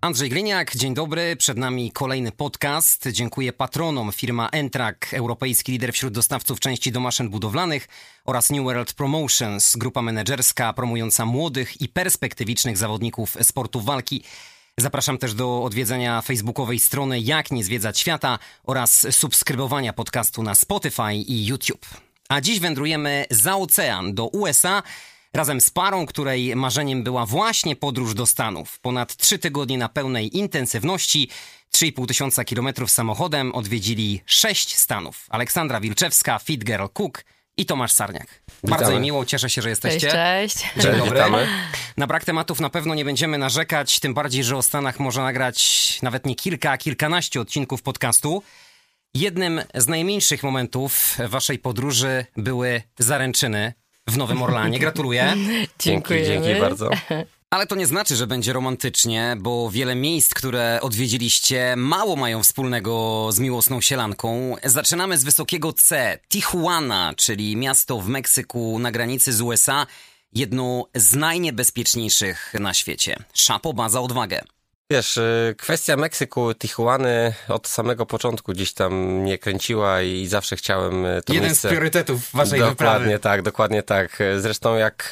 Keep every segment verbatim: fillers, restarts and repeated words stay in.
Andrzej Gliniak, dzień dobry. Przed nami kolejny podcast. Dziękuję patronom firma Entrak, europejski lider wśród dostawców części do maszyn budowlanych, oraz New World Promotions, grupa menedżerska promująca młodych i perspektywicznych zawodników sportu walki. Zapraszam też do odwiedzenia facebookowej strony Jak Nie Zwiedzać Świata oraz subskrybowania podcastu na Spotify i YouTube. A dziś wędrujemy za ocean do U S A, razem z parą, której marzeniem była właśnie podróż do Stanów. Ponad trzy tygodnie na pełnej intensywności, trzy i pół tysiąca kilometrów samochodem odwiedzili sześć Stanów. Aleksandra Wilczewska, Fit Girl Cook i Tomasz Sarniak. Witamy. Bardzo mi miło, cieszę się, że jesteście. Cześć, cześć. Dzień dobry. Witamy. Na brak tematów na pewno nie będziemy narzekać, tym bardziej, że o Stanach można nagrać nawet nie kilka, a kilkanaście odcinków podcastu. Jednym z najmniejszych momentów waszej podróży były zaręczyny w Nowym Orlanie. Gratuluję. Dziękuję. Dzięki bardzo. Ale to nie znaczy, że będzie romantycznie, bo wiele miejsc, które odwiedziliście, mało mają wspólnego z miłosną sielanką. Zaczynamy z wysokiego C. Tijuana, czyli miasto w Meksyku na granicy z U S A, jedno z najniebezpieczniejszych na świecie. Szapoba za odwagę. Wiesz, kwestia Meksyku, Tijuany od samego początku gdzieś tam mnie kręciła i zawsze chciałem to Jeden miejsce... z priorytetów waszej dokładnie wyprawy. Dokładnie tak, dokładnie tak. Zresztą jak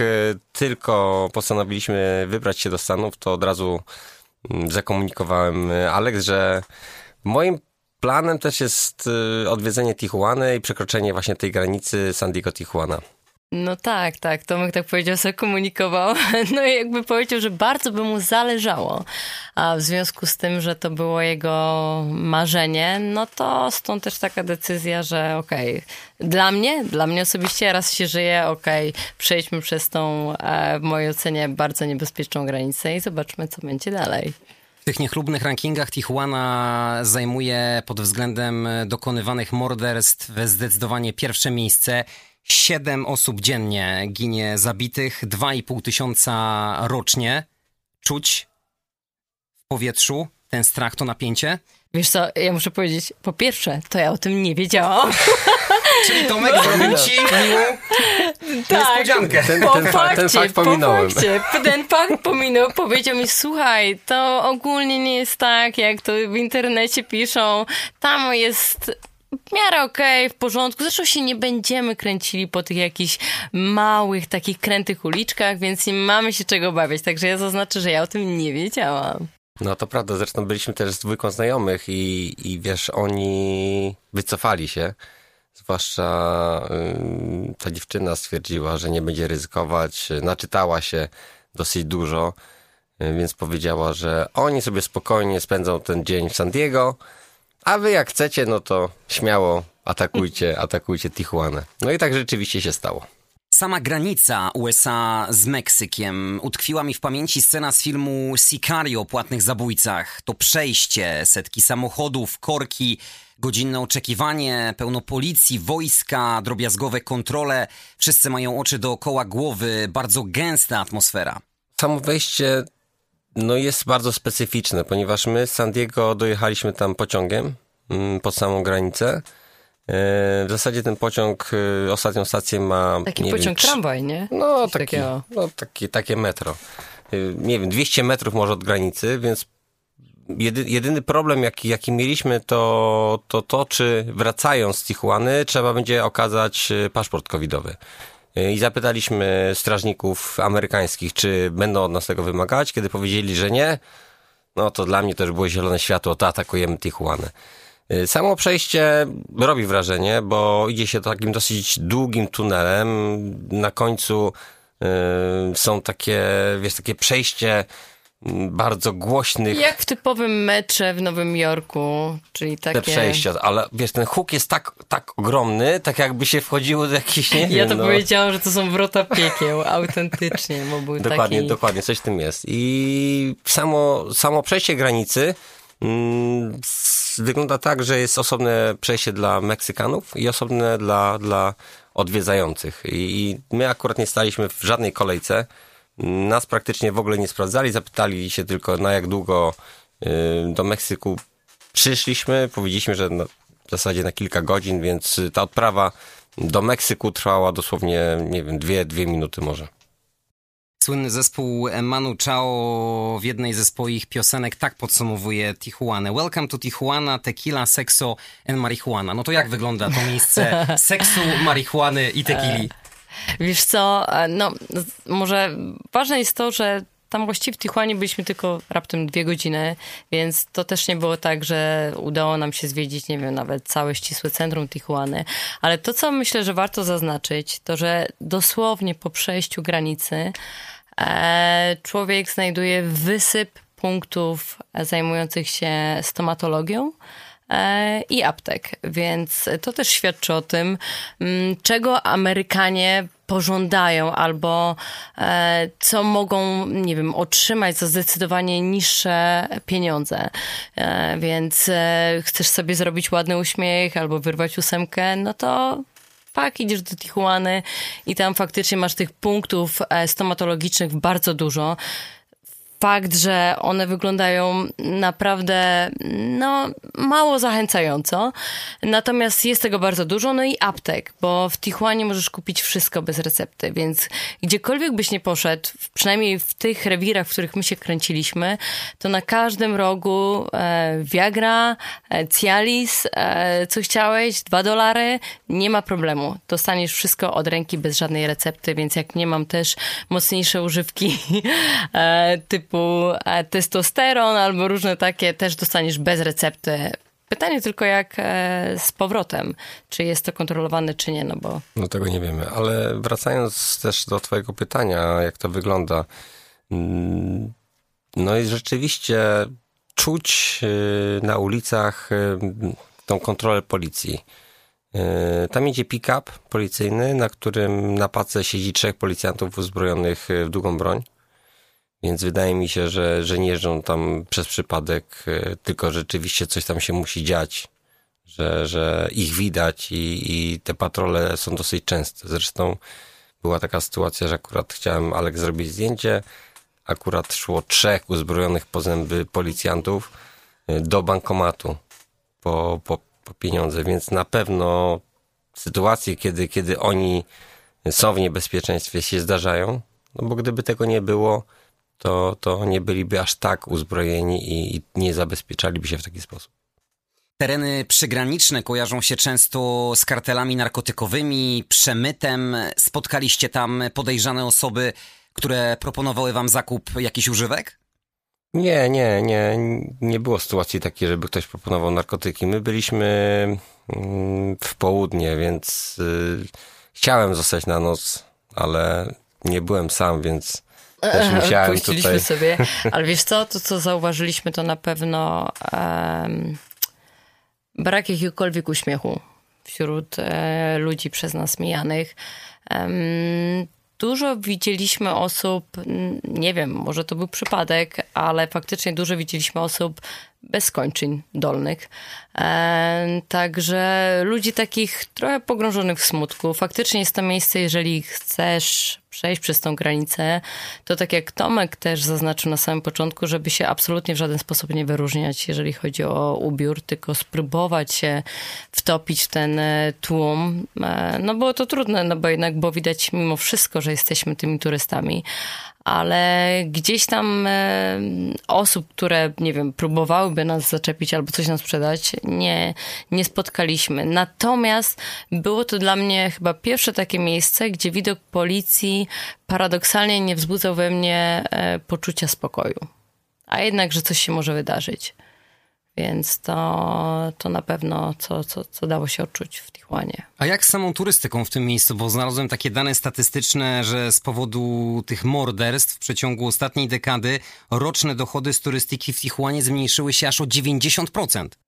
tylko postanowiliśmy wybrać się do Stanów, to od razu zakomunikowałem Aleks, że moim planem też jest odwiedzenie Tijuany i przekroczenie właśnie tej granicy San Diego-Tijuana. No tak, tak, Tomek tak powiedział, sobie komunikował, no i jakby powiedział, że bardzo by mu zależało, a w związku z tym, że to było jego marzenie, no to stąd też taka decyzja, że okej, okay, dla mnie, dla mnie osobiście raz się żyje, okej, okay, przejdźmy przez tą, w mojej ocenie, bardzo niebezpieczną granicę i zobaczmy, co będzie dalej. W tych niechlubnych rankingach Tijuana zajmuje pod względem dokonywanych morderstw zdecydowanie pierwsze miejsce. Siedem osób dziennie ginie zabitych, dwa i pół tysiąca rocznie. Czuć w powietrzu ten strach, to napięcie? Wiesz co, ja muszę powiedzieć, po pierwsze, to ja o tym nie wiedziałam. Czyli Tomek zrobił ci niespodziankę. Ten, ten, ten, fa- ten fakt pominąłem. Po fakcie, ten fakt pominął, powiedział mi, słuchaj, to ogólnie nie jest tak, jak to w internecie piszą, tam jest... w miarę okej, okay, w porządku. Zresztą się nie będziemy kręcili po tych jakichś małych, takich krętych uliczkach, więc nie mamy się czego bawić. Także ja zaznaczę, że ja o tym nie wiedziałam. No to prawda, zresztą byliśmy też z dwójką znajomych i, i wiesz, oni wycofali się. Zwłaszcza yy, ta dziewczyna stwierdziła, że nie będzie ryzykować. Naczytała się dosyć dużo, yy, więc powiedziała, że oni sobie spokojnie spędzą ten dzień w San Diego, a wy jak chcecie, no to śmiało atakujcie, atakujcie Tijuanę. No i tak rzeczywiście się stało. Sama granica U S A z Meksykiem. Utkwiła mi w pamięci scena z filmu Sicario o płatnych zabójcach. To przejście, setki samochodów, korki, godzinne oczekiwanie, pełno policji, wojska, drobiazgowe kontrole. Wszyscy mają oczy dookoła głowy, bardzo gęsta atmosfera. Samo wejście... no jest bardzo specyficzne, ponieważ my z San Diego dojechaliśmy tam pociągiem pod samą granicę. W zasadzie ten pociąg, ostatnią stację ma... Taki pociąg tramwaj, nie? No, taki, no taki, takie metro. Nie wiem, dwieście metrów może od granicy, więc jedy, jedyny problem, jaki, jaki mieliśmy, to, to to, czy wracając z Tijuany trzeba będzie okazać paszport covidowy. I zapytaliśmy strażników amerykańskich, czy będą od nas tego wymagać. Kiedy powiedzieli, że nie, no to dla mnie też było zielone światło, to atakujemy Tijuanę. Samo przejście robi wrażenie, bo idzie się takim dosyć długim tunelem. Na końcu yy, są takie, wiesz, takie przejście bardzo głośnych... Jak w typowym metrze w Nowym Jorku, czyli takie... Te przejścia, ale wiesz, ten huk jest tak, tak ogromny, tak jakby się wchodziło do jakichś... Nie ja wiem, to no... powiedziałam, że to są wrota piekieł, autentycznie, bo był taki... Dokładnie, dokładnie, coś w tym jest. I samo, samo przejście granicy mm, wygląda tak, że jest osobne przejście dla Meksykanów i osobne dla, dla odwiedzających. I my akurat nie staliśmy w żadnej kolejce. Nas praktycznie w ogóle nie sprawdzali. Zapytali się tylko, na jak długo do Meksyku przyszliśmy. Powiedzieliśmy, że w zasadzie na kilka godzin, więc ta odprawa do Meksyku trwała dosłownie, nie wiem, dwie, dwie minuty może. Słynny zespół Manu Chao w jednej ze swoich piosenek tak podsumowuje Tijuanę. Welcome to Tijuana, tequila, sexo and marihuana. No to jak wygląda to miejsce seksu, marihuany i tequili? Wiesz co, no może ważne jest to, że tam właściwie w Tijuanie byliśmy tylko raptem dwie godziny, więc to też nie było tak, że udało nam się zwiedzić, nie wiem, nawet całe ścisłe centrum Tijuany. Ale to, co myślę, że warto zaznaczyć, to że dosłownie po przejściu granicy e, człowiek znajduje wysyp punktów zajmujących się stomatologią i aptek, więc to też świadczy o tym, czego Amerykanie pożądają albo co mogą, nie wiem, otrzymać za zdecydowanie niższe pieniądze. Więc chcesz sobie zrobić ładny uśmiech albo wyrwać ósemkę, no to tak, idziesz do Tijuany i tam faktycznie masz tych punktów stomatologicznych bardzo dużo. Fakt, że one wyglądają naprawdę no, mało zachęcająco, natomiast jest tego bardzo dużo, no i aptek, bo w Tijuanie możesz kupić wszystko bez recepty, więc gdziekolwiek byś nie poszedł, przynajmniej w tych rewirach, w których my się kręciliśmy, to na każdym rogu e, Viagra, e, Cialis, e, co chciałeś, dwa dolary, nie ma problemu. Dostaniesz wszystko od ręki bez żadnej recepty, więc jak nie mam też mocniejsze używki e, typu testosteron albo różne takie, też dostaniesz bez recepty. Pytanie tylko jak z powrotem, czy jest to kontrolowane, czy nie, no bo... No tego nie wiemy, ale wracając też do twojego pytania, jak to wygląda, no i rzeczywiście czuć na ulicach tą kontrolę policji. Tam jedzie pick-up policyjny, na którym na pace siedzi trzech policjantów uzbrojonych w długą broń. Więc wydaje mi się, że, że nie jeżdżą tam przez przypadek, tylko rzeczywiście coś tam się musi dziać, że, że ich widać i, i te patrole są dosyć częste. Zresztą była taka sytuacja, że akurat chciałem Alek zrobić zdjęcie, akurat szło trzech uzbrojonych po zęby policjantów do bankomatu po, po, po pieniądze, więc na pewno sytuacje, kiedy, kiedy oni są w niebezpieczeństwie, się zdarzają, no bo gdyby tego nie było, to, to nie byliby aż tak uzbrojeni i, i nie zabezpieczaliby się w taki sposób. Tereny przygraniczne kojarzą się często z kartelami narkotykowymi, przemytem. Spotkaliście tam podejrzane osoby, które proponowały wam zakup jakichś używek? Nie, nie, nie. Nie było sytuacji takiej, żeby ktoś proponował narkotyki. My byliśmy w południe, więc chciałem zostać na noc, ale nie byłem sam, więc... Puściliśmy tutaj sobie, ale wiesz co, to co zauważyliśmy to na pewno um, brak jakiegokolwiek uśmiechu wśród e, ludzi przez nas mijanych. Um, dużo widzieliśmy osób, nie wiem, może to był przypadek, ale faktycznie dużo widzieliśmy osób bez kończyn dolnych. E, także ludzi takich trochę pogrążonych w smutku. Faktycznie jest to miejsce, jeżeli chcesz przejść przez tą granicę, to tak jak Tomek też zaznaczył na samym początku, żeby się absolutnie w żaden sposób nie wyróżniać, jeżeli chodzi o ubiór, tylko spróbować się wtopić w ten tłum. No było to trudne, no bo jednak było widać mimo wszystko, że jesteśmy tymi turystami, ale gdzieś tam osób, które, nie wiem, próbowałyby nas zaczepić albo coś nam sprzedać, nie, nie spotkaliśmy. Natomiast było to dla mnie chyba pierwsze takie miejsce, gdzie widok policji paradoksalnie nie wzbudzał we mnie poczucia spokoju. A jednak, że coś się może wydarzyć. Więc to, to na pewno, co, co, co dało się odczuć w Tijuanie. A jak z samą turystyką w tym miejscu? Bo znalazłem takie dane statystyczne, że z powodu tych morderstw w przeciągu ostatniej dekady roczne dochody z turystyki w Tijuanie zmniejszyły się aż o dziewięćdziesiąt procent.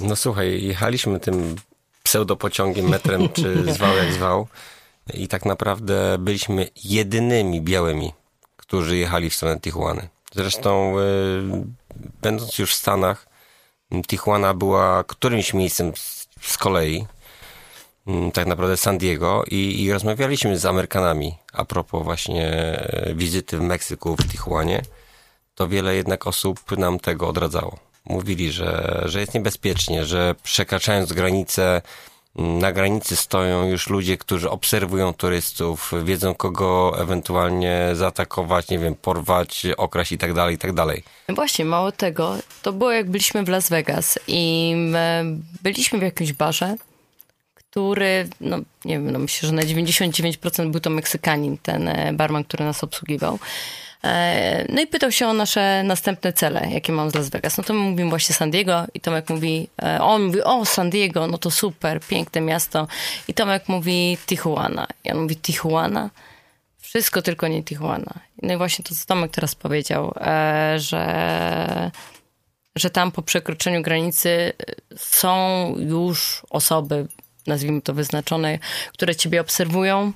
No słuchaj, jechaliśmy tym pseudopociągiem, metrem, czy zwał jak zwał. I tak naprawdę byliśmy jedynymi białymi, którzy jechali w stronę Tijuany. Zresztą, yy, będąc już w Stanach, Tijuana była którymś miejscem z kolei, tak naprawdę San Diego i, i rozmawialiśmy z Amerykanami a propos właśnie wizyty w Meksyku, w Tijuanie, to wiele jednak osób nam tego odradzało. Mówili, że, że jest niebezpiecznie, że przekraczając granicę, na granicy stoją już ludzie, którzy obserwują turystów, wiedzą kogo ewentualnie zaatakować, nie wiem, porwać, okraść i tak dalej, i tak dalej. Właśnie, mało tego, to było jak byliśmy w Las Vegas i byliśmy w jakimś barze, który, no nie wiem, no myślę, że na dziewięćdziesiąt dziewięć procent był to Meksykanin, ten barman, który nas obsługiwał. No i pytał się o nasze następne cele, jakie mam z Las Vegas. No to my mówimy właśnie San Diego i Tomek mówi, on mówi, o San Diego, no to super, piękne miasto. I Tomek mówi Tijuana. I on mówi Tijuana? Wszystko tylko nie Tijuana. No i właśnie to, co Tomek teraz powiedział, że, że tam po przekroczeniu granicy są już osoby, nazwijmy to wyznaczone, które ciebie obserwują,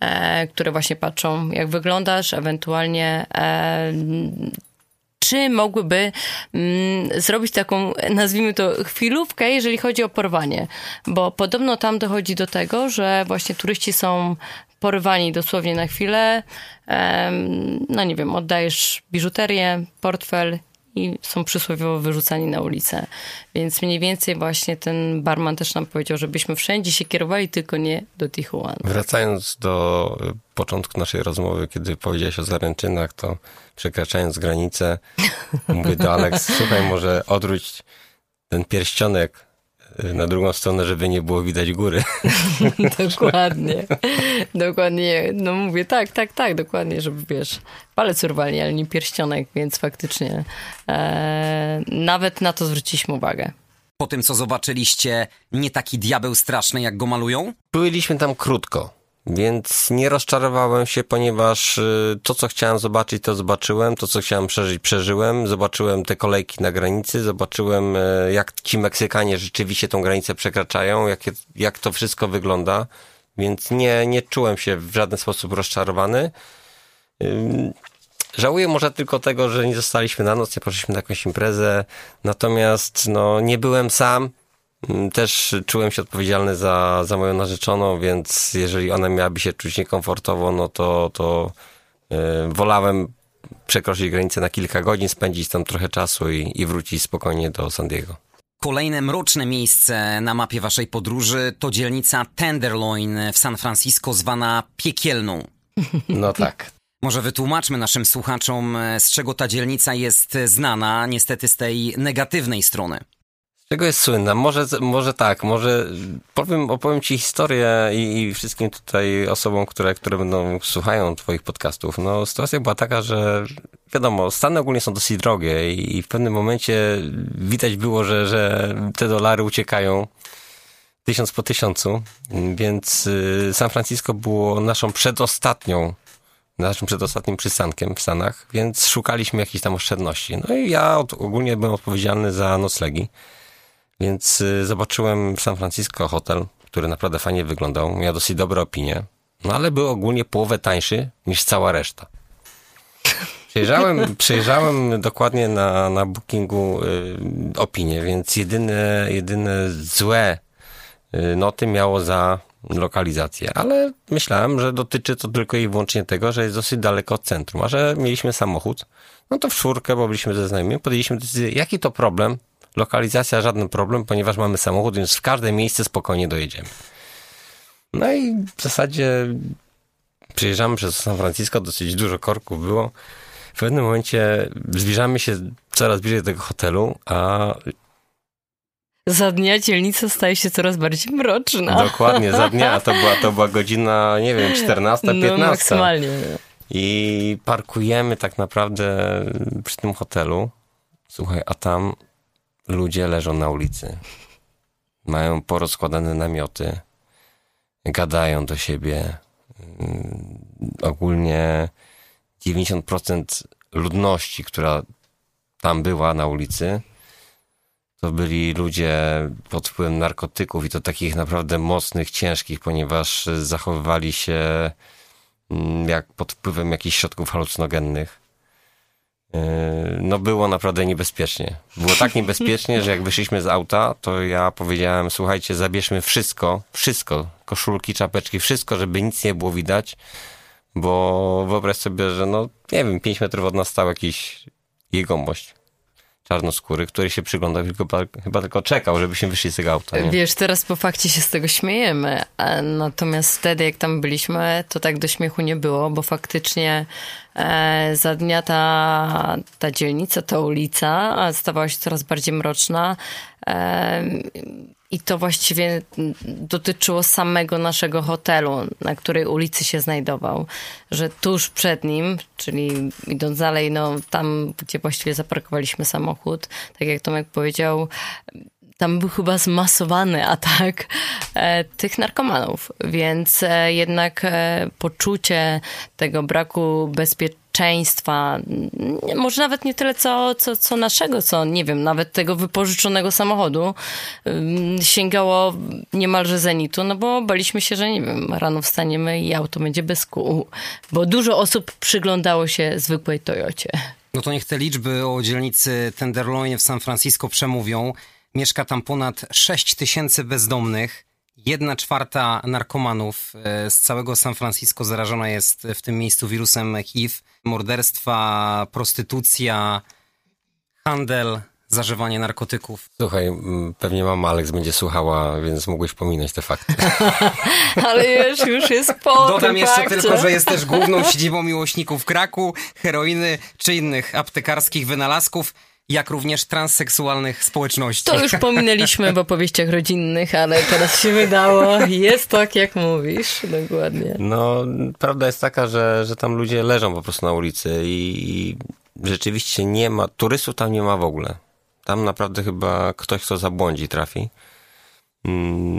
e, które właśnie patrzą, jak wyglądasz, ewentualnie e, czy mogłyby mm, zrobić taką, nazwijmy to, chwilówkę, jeżeli chodzi o porwanie. Bo podobno tam dochodzi do tego, że właśnie turyści są porywani dosłownie na chwilę. E, no nie wiem, oddajesz biżuterię, portfel i są przysłowiowo wyrzucani na ulicę. Więc mniej więcej właśnie ten barman też nam powiedział, żebyśmy wszędzie się kierowali, tylko nie do Tijuana. Wracając do początku naszej rozmowy, kiedy powiedziałeś o zaręczynach, to przekraczając granicę, mówię do Aleks, słuchaj, może odwróć ten pierścionek na drugą stronę, żeby nie było widać góry. Dokładnie. Dokładnie. No mówię, tak, tak, tak, dokładnie, żeby wiesz, palec urwali, ale nie pierścionek, więc faktycznie e, nawet na to zwróciliśmy uwagę. Po tym, co zobaczyliście, nie taki diabeł straszny, jak go malują? Byliśmy tam krótko, więc nie rozczarowałem się, ponieważ to, co chciałem zobaczyć, to zobaczyłem, to, co chciałem przeżyć, przeżyłem, zobaczyłem te kolejki na granicy, zobaczyłem, jak ci Meksykanie rzeczywiście tą granicę przekraczają, jak, jak to wszystko wygląda, więc nie, nie czułem się w żaden sposób rozczarowany. Żałuję może tylko tego, że nie zostaliśmy na noc, nie poszliśmy na jakąś imprezę, natomiast no, nie byłem sam. Też czułem się odpowiedzialny za, za moją narzeczoną, więc jeżeli ona miałaby się czuć niekomfortowo, no to, to yy, wolałem przekroczyć granicę na kilka godzin, spędzić tam trochę czasu i, i wrócić spokojnie do San Diego. Kolejne mroczne miejsce na mapie waszej podróży to dzielnica Tenderloin w San Francisco, zwana Piekielną. No tak. Może wytłumaczmy naszym słuchaczom, z czego ta dzielnica jest znana, niestety z tej negatywnej strony. Czego jest słynna? Może, może tak, może powiem, opowiem ci historię i, i wszystkim tutaj osobom, które, które będą słuchają twoich podcastów. No, sytuacja była taka, że wiadomo, Stany ogólnie są dosyć drogie i, i w pewnym momencie widać było, że, że te dolary uciekają tysiąc po tysiącu, więc San Francisco było naszą przedostatnią naszym przedostatnim przystankiem w Stanach, więc szukaliśmy jakichś tam oszczędności. No i ja od, ogólnie byłem odpowiedzialny za noclegi. Więc zobaczyłem w San Francisco hotel, który naprawdę fajnie wyglądał, miał dosyć dobre opinie, no ale był ogólnie połowę tańszy niż cała reszta. Przejrzałem, przejrzałem dokładnie na, na bookingu y, opinie, więc jedyne, jedyne złe y, noty miało za lokalizację, ale myślałem, że dotyczy to tylko i wyłącznie tego, że jest dosyć daleko od centrum, a że mieliśmy samochód, no to w czwórkę, bo byliśmy ze znajomymi, podjęliśmy decyzję, jaki to problem. Lokalizacja żaden problem, ponieważ mamy samochód, więc w każde miejsce spokojnie dojedziemy. No i w zasadzie przejeżdżamy przez San Francisco, dosyć dużo korków było. W pewnym momencie zbliżamy się coraz bliżej do tego hotelu, a... Za dnia dzielnica staje się coraz bardziej mroczna. Dokładnie, za dnia. To była, to była godzina, nie wiem, czternasta, piętnasta. No maksymalnie. I parkujemy tak naprawdę przy tym hotelu. Słuchaj, a tam... Ludzie leżą na ulicy, mają porozkładane namioty, gadają do siebie. Ogólnie dziewięćdziesiąt procent ludności, która tam była na ulicy, to byli ludzie pod wpływem narkotyków i to takich naprawdę mocnych, ciężkich, ponieważ zachowywali się jak pod wpływem jakichś środków halucynogennych. no było naprawdę niebezpiecznie. Było tak niebezpiecznie, że jak wyszliśmy z auta, to ja powiedziałem, słuchajcie, zabierzmy wszystko, wszystko, koszulki, czapeczki, wszystko, żeby nic nie było widać, bo wyobraź sobie, że no, nie wiem, pięć metrów od nas stał jakiś jegomość czarnoskóry, który się przyglądał, chyba tylko czekał, żebyśmy wyszli z tego auta. Nie? Wiesz, teraz po fakcie się z tego śmiejemy, a natomiast wtedy, jak tam byliśmy, to tak do śmiechu nie było, bo faktycznie e, za dnia ta, ta dzielnica, ta ulica stawała się coraz bardziej mroczna e, i to właściwie dotyczyło samego naszego hotelu, na której ulicy się znajdował, że tuż przed nim, czyli idąc dalej, no tam, gdzie właściwie zaparkowaliśmy samochód, tak jak Tomek powiedział, tam był chyba zmasowany atak e, tych narkomanów, więc e, jednak e, poczucie tego braku bezpieczeństwa, może nawet nie tyle co, co, co naszego, co nie wiem, nawet tego wypożyczonego samochodu sięgało niemalże zenitu, no bo baliśmy się, że nie wiem, rano wstaniemy i auto będzie bez kół, bo dużo osób przyglądało się zwykłej Toyocie. No to niech te liczby o dzielnicy Tenderloin w San Francisco przemówią. Mieszka tam ponad sześć tysięcy bezdomnych, jedna czwarta narkomanów z całego San Francisco zarażona jest w tym miejscu wirusem H I V. Morderstwa, prostytucja, handel, zażywanie narkotyków. Słuchaj, pewnie mama Aleks będzie słuchała, więc mógłbyś pominąć te fakty. Ale już, już jest po Dodam jeszcze fakcie. Tylko, że jest też główną siedzibą miłośników kraku, heroiny czy innych aptekarskich wynalazków, jak również transseksualnych społeczności. To już pominęliśmy w opowieściach rodzinnych, ale teraz się wydało. Jest tak, jak mówisz, dokładnie. No, prawda jest taka, że, że tam ludzie leżą po prostu na ulicy i, i rzeczywiście nie ma, turystów tam nie ma w ogóle. Tam naprawdę chyba ktoś, kto zabłądzi, trafi.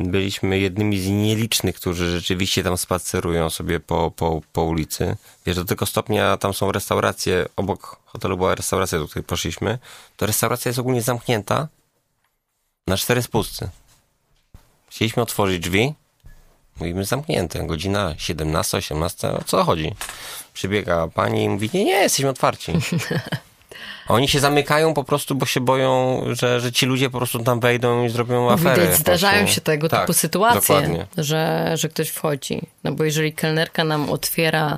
Byliśmy jednymi z nielicznych, którzy rzeczywiście tam spacerują sobie po, po, po ulicy. Wiesz, do tego stopnia tam są restauracje, obok hotelu była restauracja, do której poszliśmy. To restauracja jest ogólnie zamknięta na cztery spusty. Chcieliśmy otworzyć drzwi, mówimy zamknięte, godzina siedemnasta, osiemnasta, o co chodzi? Przybiega pani i mówi, nie, nie, jesteśmy otwarci. Oni się zamykają po prostu, bo się boją, że, że ci ludzie po prostu tam wejdą i zrobią aferę. Widać, zdarzają się tego tak, typu sytuacje, że, że ktoś wchodzi. No bo jeżeli kelnerka nam otwiera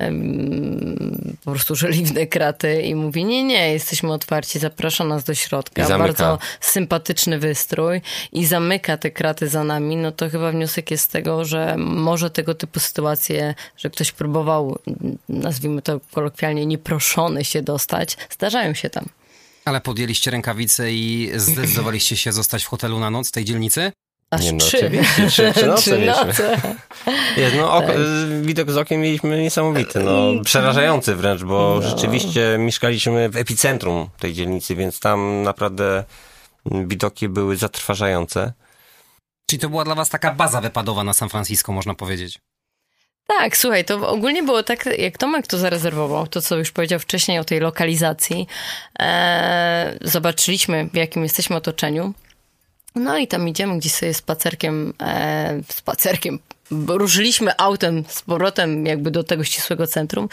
um, po prostu żeliwne kraty i mówi, nie, nie, jesteśmy otwarci, zaprasza nas do środka. Bardzo sympatyczny wystrój i zamyka te kraty za nami, no to chyba wniosek jest z tego, że może tego typu sytuacje, że ktoś próbował, nazwijmy to kolokwialnie, nieproszony się dostać, zdarzają się tam. Ale podjęliście rękawice i zdecydowaliście się zostać w hotelu na noc w tej dzielnicy? Aż nie, no, trzy. Oczywiście, trzy, trzy noce trzy noce. Jest, no, oko, tak. Widok z okiem mieliśmy niesamowity, no, przerażający wręcz, bo no. Rzeczywiście mieszkaliśmy w epicentrum tej dzielnicy, więc tam naprawdę widoki były zatrważające. Czyli to była dla was taka baza wypadowa na San Francisco, można powiedzieć? Tak, słuchaj, to ogólnie było tak, jak Tomek to zarezerwował, to co już powiedział wcześniej o tej lokalizacji. E, zobaczyliśmy, w jakim jesteśmy otoczeniu. No i tam idziemy gdzieś sobie spacerkiem, e, spacerkiem, ruszyliśmy autem z powrotem jakby do tego ścisłego centrum.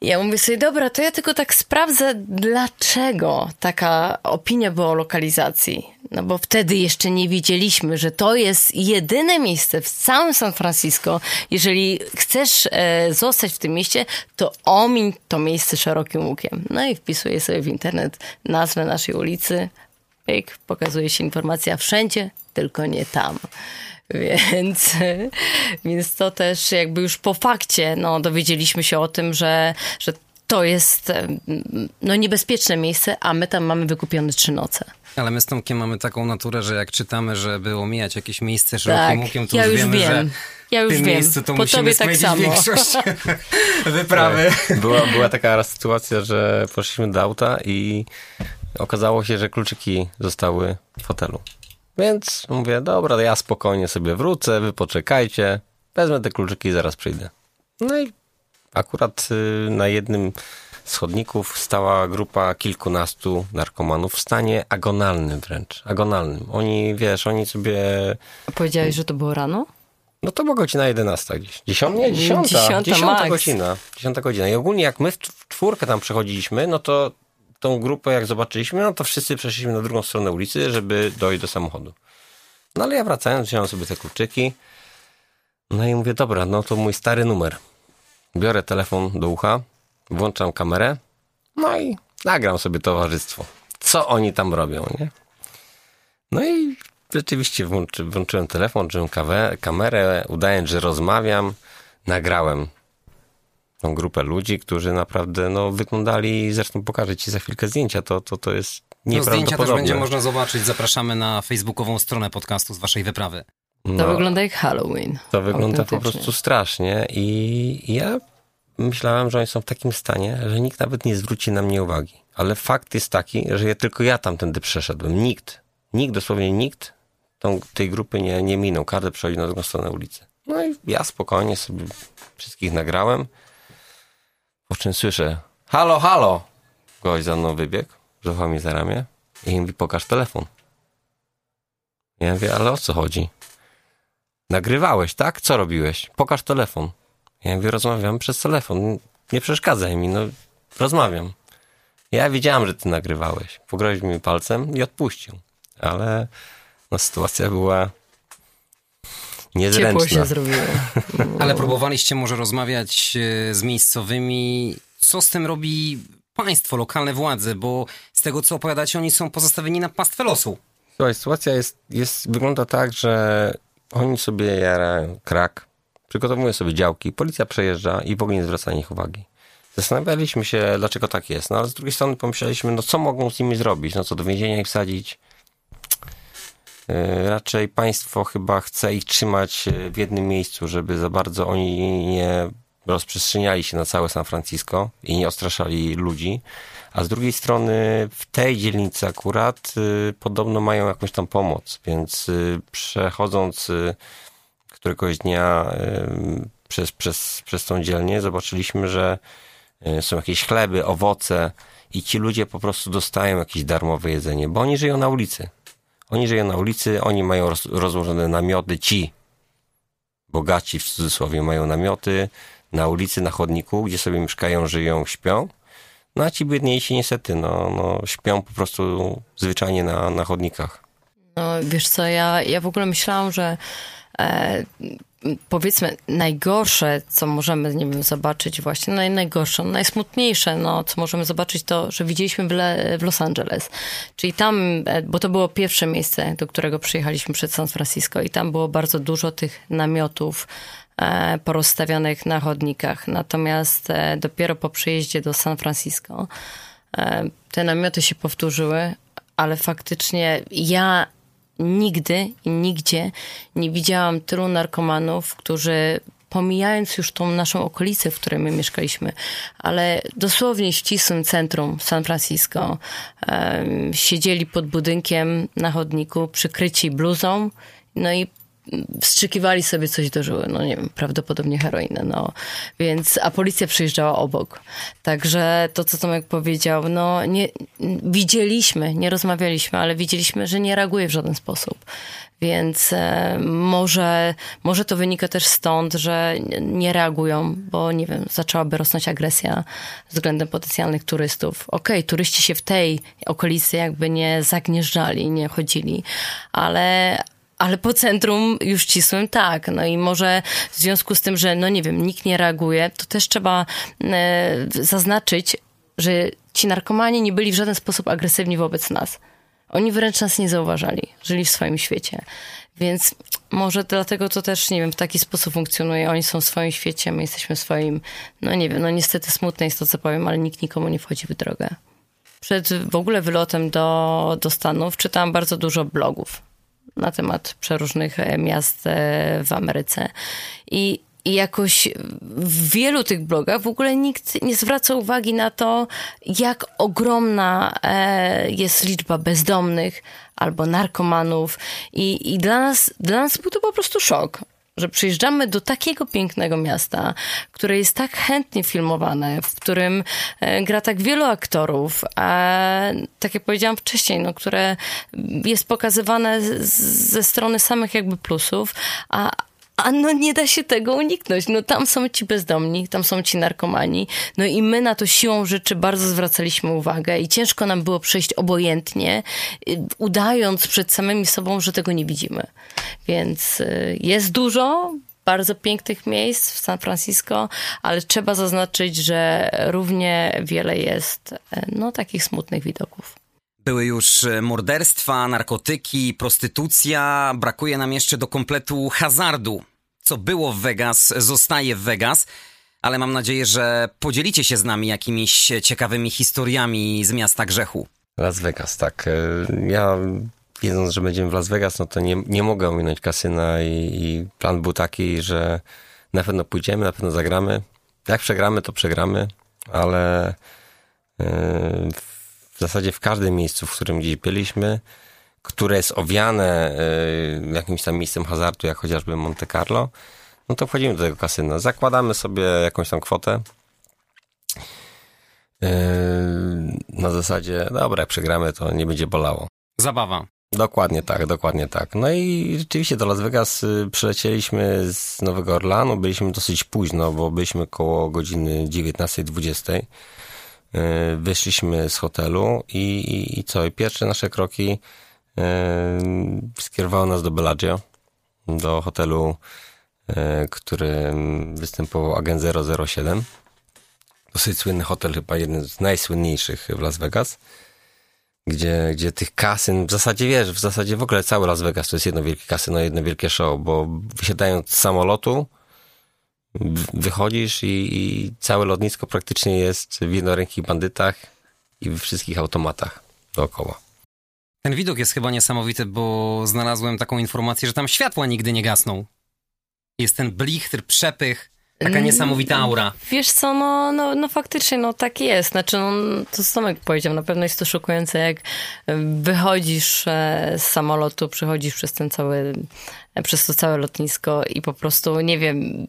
Ja mówię sobie, dobra, to ja tylko tak sprawdzę, dlaczego taka opinia była o lokalizacji. No bo wtedy jeszcze nie wiedzieliśmy, że to jest jedyne miejsce w całym San Francisco. Jeżeli chcesz e, zostać w tym mieście, to omiń to miejsce szerokim łukiem. No i wpisuję sobie w internet nazwę naszej ulicy. Pyk, pokazuje się informacja wszędzie, tylko nie tam. Więc, więc to też jakby już po fakcie no, dowiedzieliśmy się o tym, że, że to jest no, niebezpieczne miejsce, a my tam mamy wykupione trzy noce. Ale my z Tomkiem mamy taką naturę, że jak czytamy, żeby omijać jakieś miejsce szerokim tak, łukiem, to ja już wiemy, wiem. że ja już w tym wiem. miejscu to po musimy spędzić tak większość wyprawy. Była, była taka raz sytuacja, że poszliśmy do auta i okazało się, że kluczyki zostały w hotelu. Więc mówię, dobra, ja spokojnie sobie wrócę, wy poczekajcie, wezmę te kluczyki i zaraz przyjdę. No i akurat na jednym z chodników stała grupa kilkunastu narkomanów w stanie agonalnym wręcz, agonalnym. Oni, wiesz, oni sobie... A powiedziałeś, że to było rano? No to była godzina jedenasta gdzieś. Dziesiąta? Nie, dziesiąta. Dziesiąta godzina. Dziesiąta godzina. I ogólnie jak my w czwórkę tam przechodziliśmy, no to tą grupę jak zobaczyliśmy, no to wszyscy przeszliśmy na drugą stronę ulicy, żeby dojść do samochodu. No ale ja wracając, wziąłem sobie te kluczyki. No i mówię, dobra, no to mój stary numer. Biorę telefon do ucha, włączam kamerę, no i nagram sobie towarzystwo. Co oni tam robią, nie? No i rzeczywiście włączy, włączyłem telefon, włączyłem kawę, kamerę, udając, że rozmawiam, nagrałem tą grupę ludzi, którzy naprawdę no, wyglądali, zresztą pokażę ci za chwilkę zdjęcia, to, to, to jest nieprawdopodobne. No, zdjęcia też będzie można zobaczyć, zapraszamy na facebookową stronę podcastu z waszej wyprawy. No, to wygląda jak Halloween. To wygląda po prostu strasznie i ja myślałem, że oni są w takim stanie, że nikt nawet nie zwróci na mnie uwagi. Ale fakt jest taki, że ja, tylko ja tamtędy przeszedłem. Nikt, nikt, dosłownie nikt tą, tej grupy nie, nie minął. Każdy przechodzi na drugą stronę ulicy. No i ja spokojnie sobie wszystkich nagrałem. Po czym słyszę, halo, halo! Gość za mną wybiegł, rzucał mi za ramię i mówi, pokaż telefon. Ja mówię, ale o co chodzi? Nagrywałeś, tak? Co robiłeś? Pokaż telefon. Ja mówię, rozmawiam przez telefon. Nie przeszkadzaj mi, no rozmawiam. Ja wiedziałem, że ty nagrywałeś. Pogroził mi palcem i odpuścił. Ale no, sytuacja była niezręczna. Ciepło się zrobiło. Ale próbowaliście może rozmawiać z miejscowymi. Co z tym robi państwo, lokalne władze? Bo z tego, co opowiadacie, oni są pozostawieni na pastwę losu. Słuchaj, sytuacja jest, jest, wygląda tak, że oni sobie jarają krak, przygotowują sobie działki, policja przejeżdża i w ogóle nie zwraca na nich uwagi. Zastanawialiśmy się, dlaczego tak jest, no ale z drugiej strony pomyśleliśmy, no co mogą z nimi zrobić, no co, do więzienia ich wsadzić? Yy, raczej państwo chyba chce ich trzymać w jednym miejscu, żeby za bardzo oni nie rozprzestrzeniali się na całe San Francisco i nie ostraszali ludzi, a z drugiej strony w tej dzielnicy akurat y, podobno mają jakąś tam pomoc, więc y, przechodząc y, któregoś dnia y, przez, przez, przez tą dzielnię zobaczyliśmy, że y, są jakieś chleby, owoce i ci ludzie po prostu dostają jakieś darmowe jedzenie, bo oni żyją na ulicy. Oni żyją na ulicy, oni mają roz, rozłożone namioty, ci bogaci w cudzysłowie mają namioty na ulicy, na chodniku, gdzie sobie mieszkają, żyją, śpią. No a ci biedniejsi niestety, no, no śpią po prostu zwyczajnie na, na chodnikach. No wiesz co, ja, ja w ogóle myślałam, że e, powiedzmy najgorsze, co możemy, nie wiem, zobaczyć właśnie, naj, najgorsze, najsmutniejsze, no co możemy zobaczyć, to, że widzieliśmy w, Le, w Los Angeles. Czyli tam, bo to było pierwsze miejsce, do którego przyjechaliśmy przed San Francisco i tam było bardzo dużo tych namiotów, porozstawionych na chodnikach. Natomiast dopiero po przyjeździe do San Francisco te namioty się powtórzyły, ale faktycznie ja nigdy i nigdzie nie widziałam tylu narkomanów, którzy pomijając już tą naszą okolicę, w której my mieszkaliśmy, ale dosłownie w ścisłym centrum San Francisco siedzieli pod budynkiem na chodniku, przykryci bluzą, no i wstrzykiwali sobie coś do żyły, no nie wiem, prawdopodobnie heroinę, no więc, a policja przyjeżdżała obok. Także to, co Tomek powiedział, no nie, widzieliśmy, nie rozmawialiśmy, ale widzieliśmy, że nie reaguje w żaden sposób. Więc e, może, może to wynika też stąd, że nie reagują, bo nie wiem, zaczęłaby rosnąć agresja względem potencjalnych turystów. Okej, okay, turyści się w tej okolicy jakby nie zagnieżdżali, nie chodzili, ale Ale po centrum już ścisłym tak. No i może w związku z tym, że no nie wiem, nikt nie reaguje, to też trzeba e, zaznaczyć, że ci narkomani nie byli w żaden sposób agresywni wobec nas. Oni wręcz nas nie zauważali. Żyli w swoim świecie. Więc może dlatego to też, nie wiem, w taki sposób funkcjonuje. Oni są w swoim świecie, my jesteśmy w swoim. No nie wiem, no niestety smutne jest to, co powiem, ale nikt nikomu nie wchodzi w drogę. Przed w ogóle wylotem do, do Stanów czytałam bardzo dużo blogów na temat przeróżnych miast w Ameryce. I, I jakoś w wielu tych blogach w ogóle nikt nie zwraca uwagi na to, jak ogromna jest liczba bezdomnych albo narkomanów. I, i dla nas, dla nas był to po prostu szok, że przyjeżdżamy do takiego pięknego miasta, które jest tak chętnie filmowane, w którym gra tak wielu aktorów, a tak jak powiedziałam wcześniej, no, które jest pokazywane z, ze strony samych jakby plusów, a, A no nie da się tego uniknąć, no tam są ci bezdomni, tam są ci narkomani, no i my na to siłą rzeczy bardzo zwracaliśmy uwagę i ciężko nam było przejść obojętnie, udając przed samymi sobą, że tego nie widzimy. Więc jest dużo bardzo pięknych miejsc w San Francisco, ale trzeba zaznaczyć, że równie wiele jest no takich smutnych widoków. Były już morderstwa, narkotyki, prostytucja, brakuje nam jeszcze do kompletu hazardu. Co było w Vegas, zostaje w Vegas, ale mam nadzieję, że podzielicie się z nami jakimiś ciekawymi historiami z miasta grzechu. Las Vegas, tak. Ja wiedząc, że będziemy w Las Vegas, no to nie, nie mogę ominąć kasyna i, i plan był taki, że na pewno pójdziemy, na pewno zagramy. Jak przegramy, to przegramy, ale... Yy, w zasadzie w każdym miejscu, w którym gdzieś byliśmy, które jest owiane y, jakimś tam miejscem hazardu, jak chociażby Monte Carlo, no to wchodzimy do tego kasyna. Zakładamy sobie jakąś tam kwotę. Y, na zasadzie, dobra, jak przegramy, to nie będzie bolało. Zabawa. Dokładnie tak, dokładnie tak. No i rzeczywiście do Las Vegas przylecieliśmy z Nowego Orleanu, byliśmy dosyć późno, bo byliśmy koło godziny dziewiętnasta dwadzieścia. Wyszliśmy z hotelu i, i, i co? I pierwsze nasze kroki yy, skierowały nas do Bellagio, do hotelu, yy, który występował agent zero zero siedem. Dosyć słynny hotel, chyba jeden z najsłynniejszych w Las Vegas, gdzie, gdzie tych kasyn, w zasadzie wiesz, w zasadzie w ogóle cały Las Vegas to jest jedno wielkie kasyno, jedno wielkie show, bo wysiadając z samolotu, wychodzisz i, i całe lotnisko praktycznie jest w jednorękich bandytach i we wszystkich automatach dookoła. Ten widok jest chyba niesamowity, bo znalazłem taką informację, że tam światła nigdy nie gasną. Jest ten blichtr, przepych, taka niesamowita aura. Wiesz co, no, no, no faktycznie no tak jest. Znaczy, no, to Tomek powiedział, na pewno jest to szokujące, jak wychodzisz z samolotu, przychodzisz przez ten cały, przez to całe lotnisko i po prostu, nie wiem...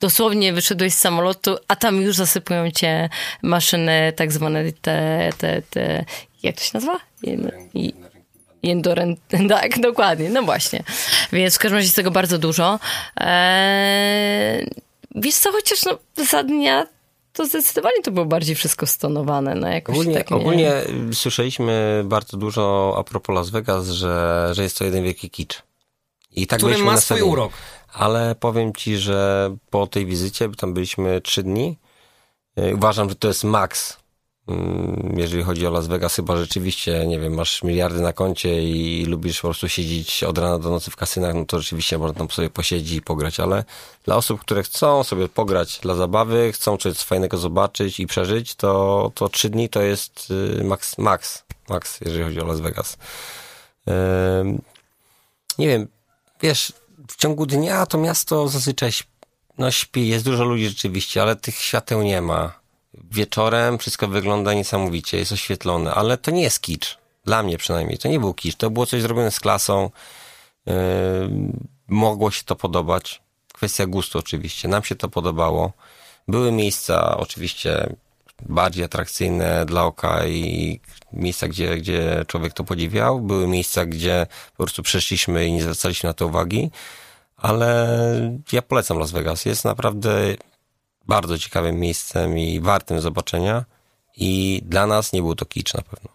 Dosłownie wyszedłeś z samolotu, a tam już zasypują cię maszyny, tak zwane te, te, te jak to się nazywa? Jendorent, tak, dokładnie, no właśnie. Więc w każdym razie tego bardzo dużo. Eee, wiesz co, chociaż no, za dnia to zdecydowanie to było bardziej wszystko stonowane. No, jakoś ogólnie tak, ogólnie słyszeliśmy bardzo dużo a propos Las Vegas, że, że jest to jeden wielki kicz. I tak który ma swój urok. Ale powiem ci, że po tej wizycie, bo tam byliśmy trzy dni, uważam, że to jest maks, jeżeli chodzi o Las Vegas, chyba rzeczywiście, nie wiem, masz miliardy na koncie i lubisz po prostu siedzieć od rana do nocy w kasynach, no to rzeczywiście można tam sobie posiedzieć i pograć, ale dla osób, które chcą sobie pograć dla zabawy, chcą coś fajnego zobaczyć i przeżyć, to, to trzy dni to jest maks, maks, maks, jeżeli chodzi o Las Vegas. Nie wiem, wiesz... W ciągu dnia to miasto zazwyczaj no, śpi, jest dużo ludzi rzeczywiście, ale tych świateł nie ma. Wieczorem wszystko wygląda niesamowicie, jest oświetlone, ale to nie jest kicz. Dla mnie przynajmniej to nie był kicz, to było coś zrobione z klasą. Yy, mogło się to podobać. Kwestia gustu oczywiście, nam się to podobało. Były miejsca oczywiście bardziej atrakcyjne dla oka i miejsca, gdzie, gdzie człowiek to podziwiał. Były miejsca, gdzie po prostu przeszliśmy i nie zwracaliśmy na to uwagi, ale ja polecam Las Vegas. Jest naprawdę bardzo ciekawym miejscem i wartym zobaczenia i dla nas nie był to kicz na pewno.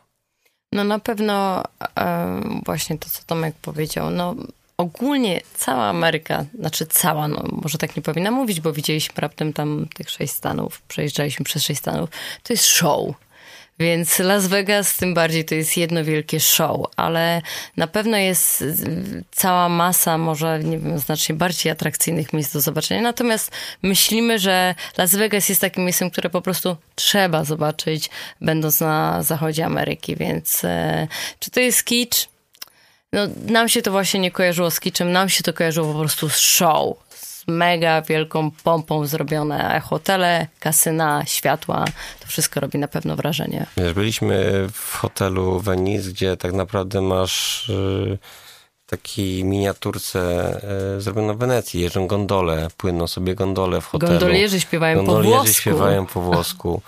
No na pewno um, właśnie to, co Tomek powiedział, no ogólnie cała Ameryka, znaczy cała, no może tak nie powinna mówić, bo widzieliśmy raptem tam tych sześć stanów, przejeżdżaliśmy przez sześć stanów, to jest show. Więc Las Vegas tym bardziej to jest jedno wielkie show, ale na pewno jest cała masa może, nie wiem, znacznie bardziej atrakcyjnych miejsc do zobaczenia. Natomiast myślimy, że Las Vegas jest takim miejscem, które po prostu trzeba zobaczyć, będąc na zachodzie Ameryki. Więc e, czy to jest kicz? No, nam się to właśnie nie kojarzyło z kiczem, nam się to kojarzyło po prostu z show, z mega wielką pompą zrobione hotele, kasyna, światła, to wszystko robi na pewno wrażenie. Wiesz, byliśmy w hotelu Venice, gdzie tak naprawdę masz y, taki miniaturce y, zrobioną w Wenecji, jeżdżą gondole, płyną sobie gondole w hotelu. Gondolierzy śpiewają Gondolierzy po włosku. Gondolierzy śpiewają po włosku.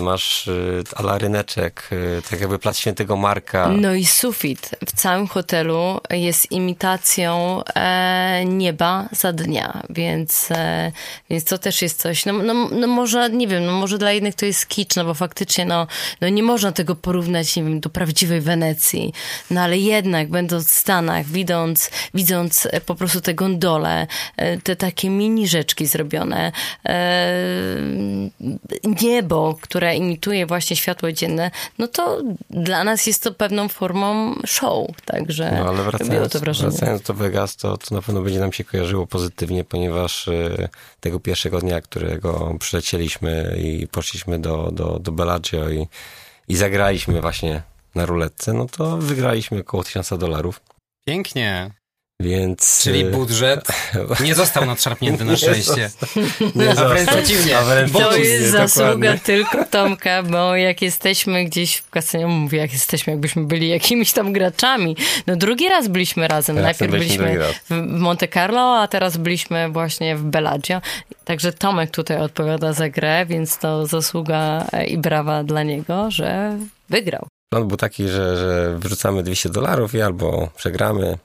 masz a la ryneczek, tak jakby plac Świętego Marka. No i sufit w całym hotelu jest imitacją e, nieba za dnia, więc, e, więc to też jest coś, no, no, no może, nie wiem, no może dla jednych to jest kicz, no bo faktycznie no, no nie można tego porównać, nie wiem, do prawdziwej Wenecji, no ale jednak będąc w Stanach, widząc, widząc po prostu te gondole, te takie mini rzeczki zrobione, e, niebo, które imituje właśnie światło dzienne, no to dla nas jest to pewną formą show, także no, ale wracając, to wrażenie. Wracając do Vegas, to, to na pewno będzie nam się kojarzyło pozytywnie, ponieważ y, tego pierwszego dnia, którego przylecieliśmy i poszliśmy do, do, do Bellagio i, i zagraliśmy właśnie na ruletce, no to wygraliśmy około tysiąca dolarów. Pięknie. Więc... Czyli budżet nie został nadszarpnięty na szczęście. Nie nie a wręcz przeciwnie. To jest zasługa dokładnie. Tylko Tomka, bo jak jesteśmy gdzieś w Castellano, mówię, jak jesteśmy, jakbyśmy byli jakimiś tam graczami. No drugi raz byliśmy razem. Teraz najpierw byliśmy w Monte Carlo, a teraz byliśmy właśnie w Bellagio. Także Tomek tutaj odpowiada za grę, więc to zasługa i brawa dla niego, że wygrał. Plan był taki, że, że wrzucamy dwieście dolarów i albo przegramy,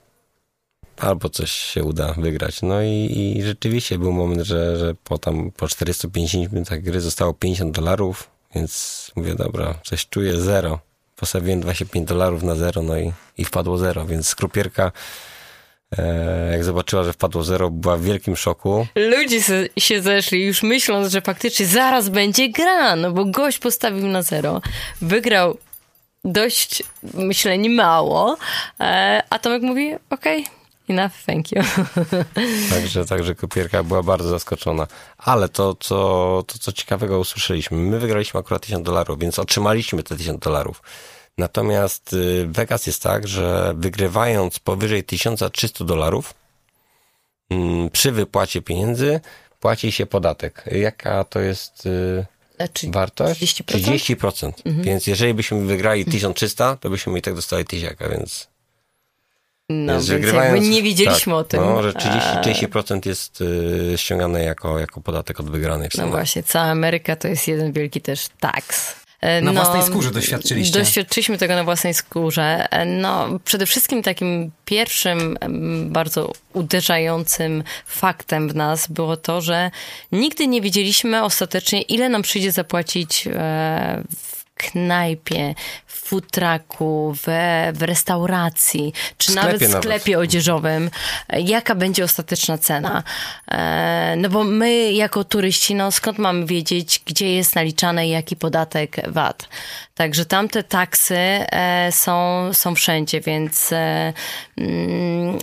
albo coś się uda wygrać. No i, i rzeczywiście był moment, że, że po tam po czterystu pięćdziesięciu minutach gry zostało pięćdziesiąt dolarów, więc mówię, dobra, coś czuję, zero. Postawiłem dwadzieścia pięć dolarów na zero, no i, i wpadło zero, więc skrupierka e, jak zobaczyła, że wpadło zero, była w wielkim szoku. Ludzie se, się zeszli, już myśląc, że faktycznie zaraz będzie gra, no bo gość postawił na zero, wygrał dość, myślę, nie mało, e, a Tomek mówi, okej, okay. Enough, thank you. Także, także kopierka była bardzo zaskoczona. Ale to, co, to, co ciekawego usłyszeliśmy. My wygraliśmy akurat tysiąc dolarów, więc otrzymaliśmy te tysiąc dolarów. Natomiast Vegas jest tak, że wygrywając powyżej tysiąc trzysta dolarów przy wypłacie pieniędzy płaci się podatek. Jaka to jest... Znaczy, wartość? trzydzieści procent. trzydzieści procent. Mhm. Więc jeżeli byśmy wygrali tysiąc trzysta, to byśmy i tak dostali tysiaka, więc... No, więc więc nie wiedzieliśmy tak, o tym. No, że trzydzieści procent jest y, ściągane jako, jako podatek od wygranych. No właśnie, cała Ameryka to jest jeden wielki też taks. Na no, własnej skórze doświadczyliście. Doświadczyliśmy tego na własnej skórze. No, przede wszystkim takim pierwszym bardzo uderzającym faktem w nas było to, że nigdy nie wiedzieliśmy ostatecznie, ile nam przyjdzie zapłacić e, w knajpie, w food trucku, w, w restauracji, czy w nawet w sklepie nawet. odzieżowym, jaka będzie ostateczna cena. E, no bo my jako turyści, no skąd mamy wiedzieć, gdzie jest naliczany jaki podatek V A T. Także tamte taksy e, są, są wszędzie, więc e, mm,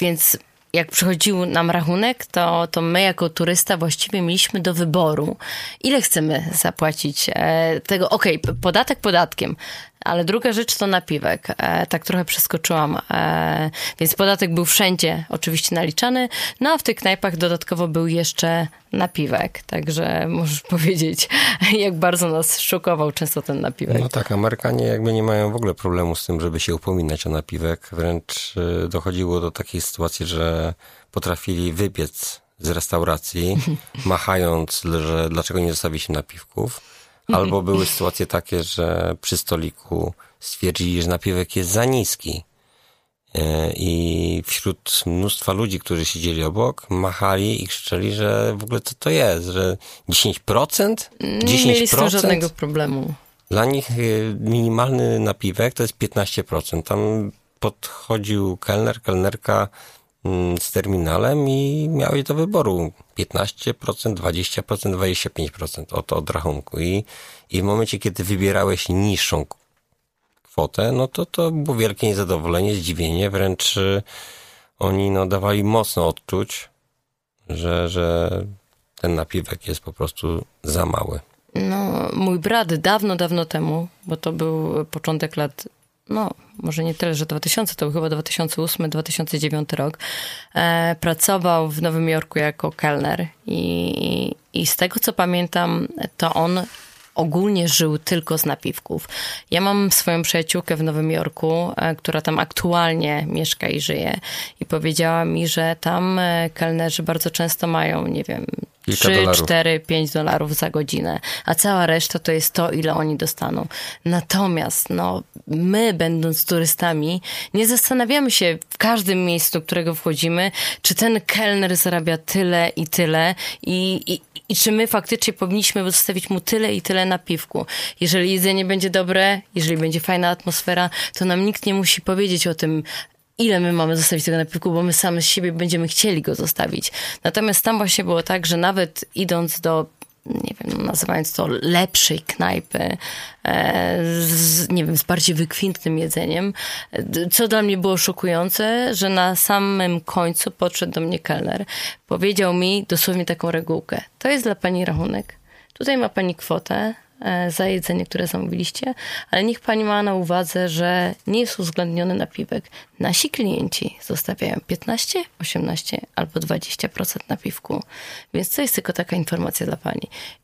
więc jak przychodził nam rachunek, to, to my jako turysta właściwie mieliśmy do wyboru, ile chcemy zapłacić e, tego, okej, okay, podatek podatkiem, ale druga rzecz to napiwek. E, tak trochę przeskoczyłam. E, więc podatek był wszędzie oczywiście naliczany, no a w tych knajpach dodatkowo był jeszcze napiwek. Także możesz powiedzieć, jak bardzo nas szokował często ten napiwek. No tak, Amerykanie jakby nie mają w ogóle problemu z tym, żeby się upominać o napiwek. Wręcz dochodziło do takiej sytuacji, że potrafili wybiec z restauracji, machając, że dlaczego nie zostawiliśmy napiwków. Albo były sytuacje takie, że przy stoliku stwierdzili, że napiwek jest za niski i wśród mnóstwa ludzi, którzy siedzieli obok, machali i krzyczeli, że w ogóle co to jest, że dziesięć procent? Nie mieli z tym żadnego problemu. Dla nich minimalny napiwek to jest piętnaście procent. Tam podchodził kelner, kelnerka z terminalem i miałeś do wyboru piętnaście procent, dwadzieścia procent, dwadzieścia pięć procent od, od rachunku. I, I w momencie, kiedy wybierałeś niższą kwotę, no to to było wielkie niezadowolenie, zdziwienie, wręcz oni no, dawali mocno odczuć, że, że ten napiwek jest po prostu za mały. No, mój brat dawno, dawno temu, bo to był początek lat, no może nie tyle, że dwa tysiące, to był chyba dwa tysiące ósmy, dwa tysiące dziewiąty rok, e, pracował w Nowym Jorku jako kelner i, i z tego, co pamiętam, to on ogólnie żył tylko z napiwków. Ja mam swoją przyjaciółkę w Nowym Jorku, e, która tam aktualnie mieszka i żyje i powiedziała mi, że tam kelnerzy bardzo często mają, nie wiem, trzy, cztery, pięć dolarów za godzinę, a cała reszta to jest to, ile oni dostaną. Natomiast no, my, będąc turystami, nie zastanawiamy się w każdym miejscu, do którego wchodzimy, czy ten kelner zarabia tyle i tyle i, i, i czy my faktycznie powinniśmy zostawić mu tyle i tyle na piwku. Jeżeli jedzenie będzie dobre, jeżeli będzie fajna atmosfera, to nam nikt nie musi powiedzieć o tym, ile my mamy zostawić tego napiwku, bo my same z siebie będziemy chcieli go zostawić. Natomiast tam właśnie było tak, że nawet idąc do, nie wiem, nazywając to lepszej knajpy, z, nie wiem, z bardziej wykwintnym jedzeniem, co dla mnie było szokujące, że na samym końcu podszedł do mnie kelner. Powiedział mi dosłownie taką regułkę. To jest dla pani rachunek. Tutaj ma pani kwotę za jedzenie, które zamówiliście, ale niech pani ma na uwadze, że nie jest uwzględniony napiwek. Nasi klienci zostawiają piętnaście, osiemnaście albo dwadzieścia procent napiwku. Więc to jest tylko taka informacja dla pani.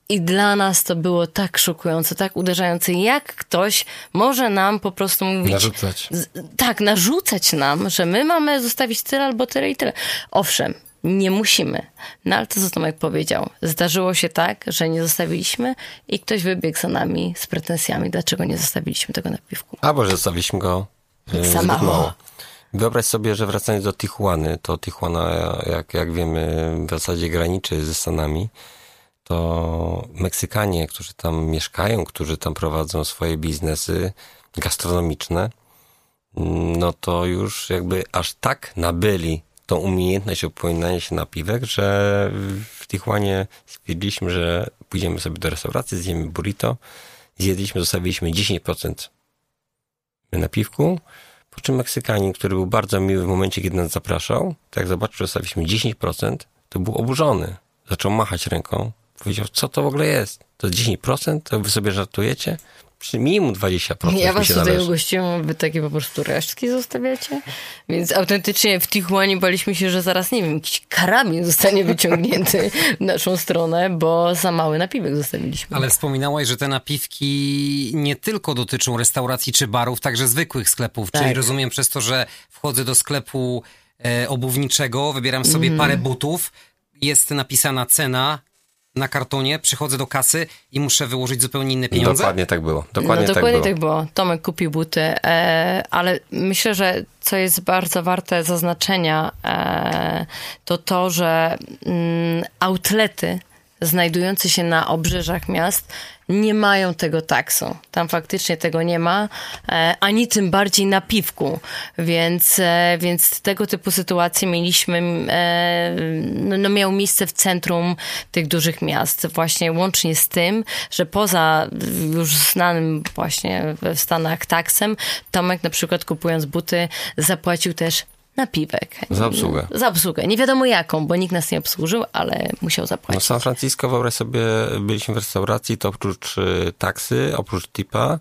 I dla nas to było tak szokujące, tak uderzające, jak ktoś może nam po prostu mówić... Narzucać. Z, tak, narzucać nam, że my mamy zostawić tyle albo tyle i tyle. Owszem, nie musimy. No ale to, co Tomek powiedział, zdarzyło się tak, że nie zostawiliśmy i ktoś wybiegł za nami z pretensjami, dlaczego nie zostawiliśmy tego napiwku. Albo, że zostawiliśmy go yy, za mało. Wyobraź sobie, że wracając do Tijuany, to Tijuana, jak, jak wiemy, w zasadzie graniczy ze Stanami, to Meksykanie, którzy tam mieszkają, którzy tam prowadzą swoje biznesy gastronomiczne, no to już jakby aż tak nabyli tą umiejętność opominania się napiwek, że w Tijuanie stwierdziliśmy, że pójdziemy sobie do restauracji, zjemy burrito, zjedliśmy, zostawiliśmy dziesięć procent napiwku, po czym Meksykanin, który był bardzo miły w momencie, kiedy nas zapraszał, tak zobaczył, że zostawiliśmy dziesięć procent, to był oburzony. Zaczął machać ręką, powiedział, co to w ogóle jest? To jest dziesięć procent? To wy sobie żartujecie? Minimum dwadzieścia procent. Ja was tutaj należy. Ugościłam, wy takie po prostu resztki zostawiacie. Więc autentycznie w Tijuanie baliśmy się, że zaraz, nie wiem, jakiś karabin zostanie wyciągnięty w naszą stronę, bo za mały napiwek zostawiliśmy. Ale wspominałaś, że te napiwki nie tylko dotyczą restauracji czy barów, także zwykłych sklepów. Tak. Czyli rozumiem przez to, że wchodzę do sklepu e, obuwniczego, wybieram sobie mm. parę butów, jest napisana cena na kartonie, przychodzę do kasy i muszę wyłożyć zupełnie inne pieniądze? Dokładnie tak było. Dokładnie, no, dokładnie tak, tak było. było. Tomek kupił buty, e, ale myślę, że co jest bardzo warte zaznaczenia, e, to to, że mm, outlety znajdujące się na obrzeżach miast nie mają tego taksu. Tam faktycznie tego nie ma, e, ani tym bardziej napiwku. Więc, e, więc tego typu sytuacje mieliśmy, e, no, no miało miejsce w centrum tych dużych miast. Właśnie łącznie z tym, że poza już znanym właśnie w Stanach taksem, Tomek na przykład kupując buty zapłacił też napiwek. Za obsługę. Za obsługę. Nie wiadomo jaką, bo nikt nas nie obsłużył, ale musiał zapłacić. No, w San Francisco, wyobraź sobie, byliśmy w restauracji, to oprócz taksy, oprócz tipa,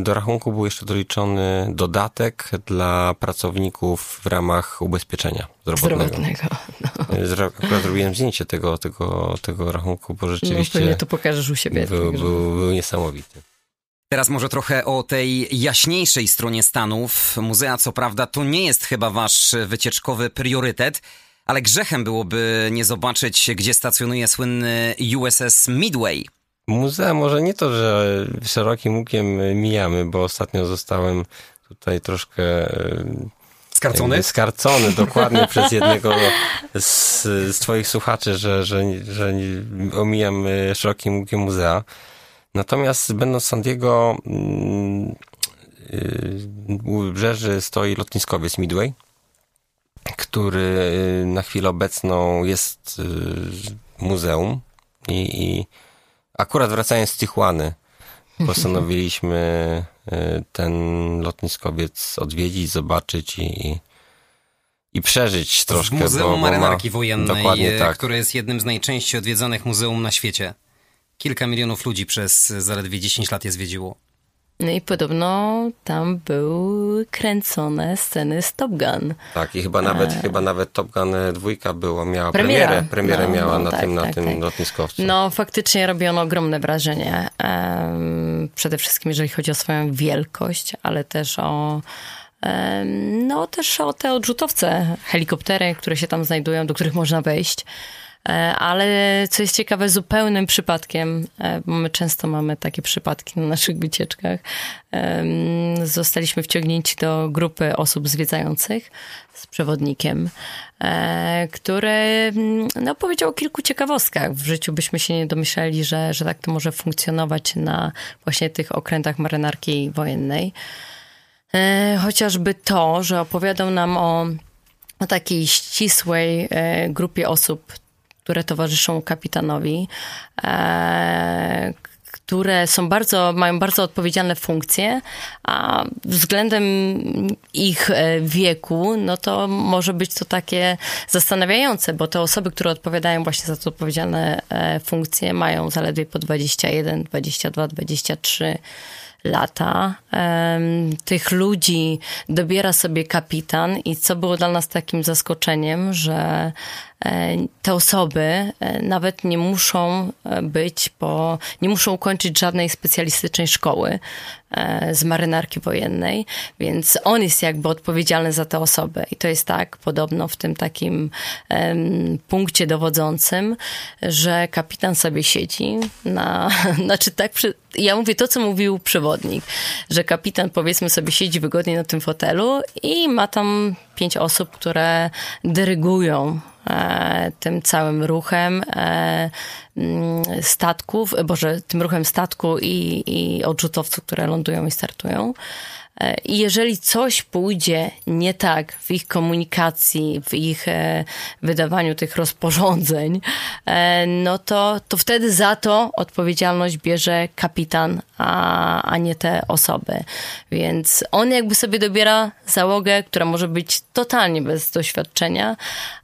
do rachunku był jeszcze doliczony dodatek dla pracowników w ramach ubezpieczenia zdrowotnego. Zdrowotnego. No. Zro- akurat zrobiłem zdjęcie tego, tego, tego rachunku, bo rzeczywiście... No pewnie to pokażesz u siebie. Był, tak, był, był niesamowity. Teraz może trochę o tej jaśniejszej stronie Stanów. Muzea, co prawda, to nie jest chyba wasz wycieczkowy priorytet, ale grzechem byłoby nie zobaczyć, gdzie stacjonuje słynny U S S Midway. Muzea może nie to, że szerokim łukiem mijamy, bo ostatnio zostałem tutaj troszkę... Skarcony? Skarcony, dokładnie, przez jednego z, z twoich słuchaczy, że, że, że omijam szerokim łukiem muzea. Natomiast będąc w San Diego, u brzeży stoi lotniskowiec Midway, który na chwilę obecną jest muzeum i, i akurat wracając z Tijuany postanowiliśmy ten lotniskowiec odwiedzić, zobaczyć i, i I przeżyć troszkę. W Muzeum bo, bo Marynarki ma... Wojennej, tak. które jest jednym z najczęściej odwiedzanych muzeum na świecie. Kilka milionów ludzi przez zaledwie dziesięć lat je zwiedziło. No i podobno tam były kręcone sceny z Top Gun. Tak, i chyba nawet, e... chyba nawet Top Gun dwójka była, miała premierę. Premierę, premierę no, miała no, na tak, tym, tak, na tym tak. lotniskowcu. No faktycznie robi ono ogromne wrażenie. Um, przede wszystkim jeżeli chodzi o swoją wielkość, ale też o... Um, no też o te odrzutowce, helikoptery, które się tam znajdują, do których można wejść. ale co jest ciekawe, zupełnym przypadkiem, bo my często mamy takie przypadki na naszych wycieczkach, zostaliśmy wciągnięci do grupy osób zwiedzających z przewodnikiem, który no, powiedział o kilku ciekawostkach. W życiu byśmy się nie domyśleli, że, że tak to może funkcjonować na właśnie tych okrętach marynarki wojennej. Chociażby to, że opowiadał nam o, o takiej ścisłej grupie osób, które towarzyszą kapitanowi, e, które są bardzo, mają bardzo odpowiedzialne funkcje, a względem ich wieku, no to może być to takie zastanawiające, bo te osoby, które odpowiadają właśnie za te odpowiedzialne funkcje, mają zaledwie po dwadzieścia jeden, dwadzieścia dwa, dwadzieścia trzy lata. Tych ludzi dobiera sobie kapitan i co było dla nas takim zaskoczeniem, że te osoby nawet nie muszą być po, nie muszą ukończyć żadnej specjalistycznej szkoły z marynarki wojennej, więc on jest jakby odpowiedzialny za te osoby i to jest tak podobno w tym takim um, punkcie dowodzącym, że kapitan sobie siedzi na, znaczy tak, przy, ja mówię to, co mówił przewodnik, że kapitan powiedzmy sobie siedzi wygodnie na tym fotelu i ma tam pięć osób, które dyrygują e, tym całym ruchem e, statków, boże, tym ruchem statku i, i odrzutowców, które lądują i startują. E, I jeżeli coś pójdzie nie tak w ich komunikacji, w ich e, wydawaniu tych rozporządzeń, e, no to, to wtedy za to odpowiedzialność bierze kapitan, a, a nie te osoby. Więc on jakby sobie dobiera załogę, która może być totalnie bez doświadczenia,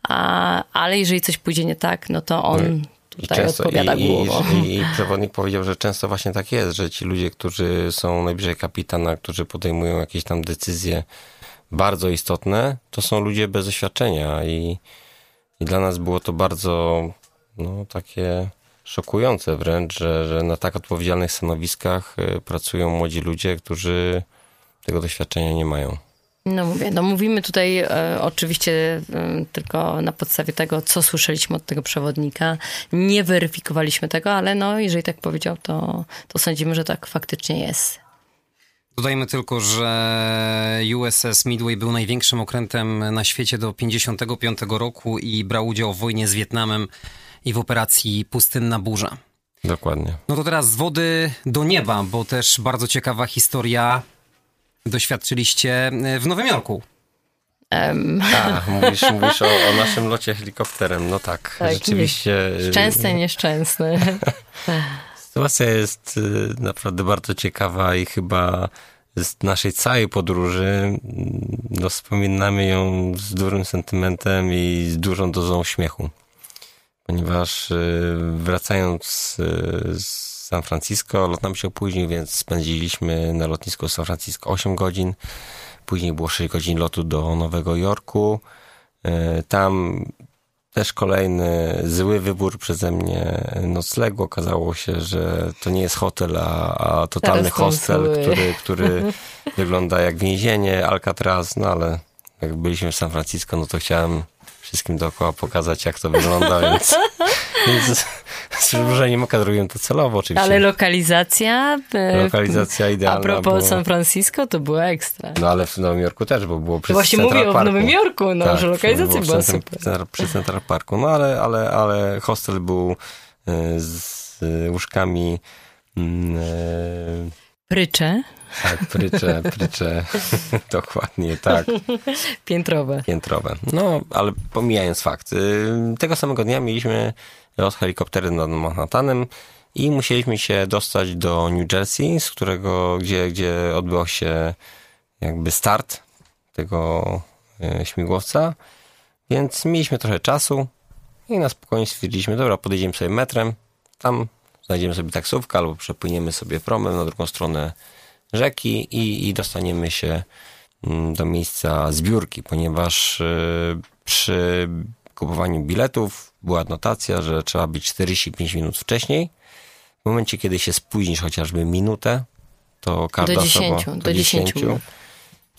a, ale jeżeli coś pójdzie nie tak, no to on... Tutaj często, odpowiada i, głową. I, I przewodnik powiedział, że często właśnie tak jest, że ci ludzie, którzy są najbliżej kapitana, którzy podejmują jakieś tam decyzje bardzo istotne, to są ludzie bez doświadczenia i, i dla nas było to bardzo no, takie szokujące wręcz, że, że na tak odpowiedzialnych stanowiskach pracują młodzi ludzie, którzy tego doświadczenia nie mają. No mówię, no mówimy tutaj e, oczywiście e, tylko na podstawie tego, co słyszeliśmy od tego przewodnika. Nie weryfikowaliśmy tego, ale no jeżeli tak powiedział, to, to sądzimy, że tak faktycznie jest. Dodajmy tylko, że U S S Midway był największym okrętem na świecie do pięćdziesiątego piątego roku i brał udział w wojnie z Wietnamem i w operacji Pustynna Burza. Dokładnie. No to teraz z wody do nieba, bo też bardzo ciekawa historia doświadczyliście w Nowym Jorku. Um. A, mówisz, mówisz o, o naszym locie helikopterem. No tak, tak rzeczywiście. Szczęsny, nieszczęsny. Sytuacja jest naprawdę bardzo ciekawa i chyba z naszej całej podróży no, wspominamy ją z dużym sentymentem i z dużą dozą śmiechu. Ponieważ wracając z San Francisco, lot nam się opóźnił, więc spędziliśmy na lotnisku San Francisco osiem godzin. Później było sześć godzin lotu do Nowego Jorku. Tam też kolejny zły wybór przeze mnie noclegu. Okazało się, że to nie jest hotel, a, a totalny hostel, który, który wygląda jak więzienie, Alcatraz. No ale jak byliśmy w San Francisco, no to chciałem wszystkim dookoła pokazać, jak to wygląda, więc... więc z przedłużeniem oka zrobiłem to celowo oczywiście. Ale lokalizacja... Lokalizacja idealna. A propos bo... San Francisco to była ekstra. No ale w Nowym Jorku też, bo było przy Właśnie Central mówię Parku. O Nowym Jorku, no, tak, że lokalizacja była centrum, super. Przy Central Parku, no ale, ale, ale hostel był z łóżkami... Prycze. Tak, prycze, prycze. Dokładnie, tak. Piętrowe. Piętrowe. No, ale pomijając fakt, tego samego dnia mieliśmy lot helikopterem nad Manhattanem i musieliśmy się dostać do New Jersey, z którego, gdzie, gdzie odbył się jakby start tego śmigłowca. Więc mieliśmy trochę czasu i na spokojnie stwierdziliśmy, dobra, podejdziemy sobie metrem, tam znajdziemy sobie taksówkę albo przepłyniemy sobie promem na drugą stronę rzeki i, i dostaniemy się do miejsca zbiórki, ponieważ przy kupowaniu biletów była adnotacja, że trzeba być czterdzieści pięć minut wcześniej. W momencie, kiedy się spóźnisz chociażby minutę, to każda do dziesięciu, osoba... Do, do dziesięciu. dziesięciu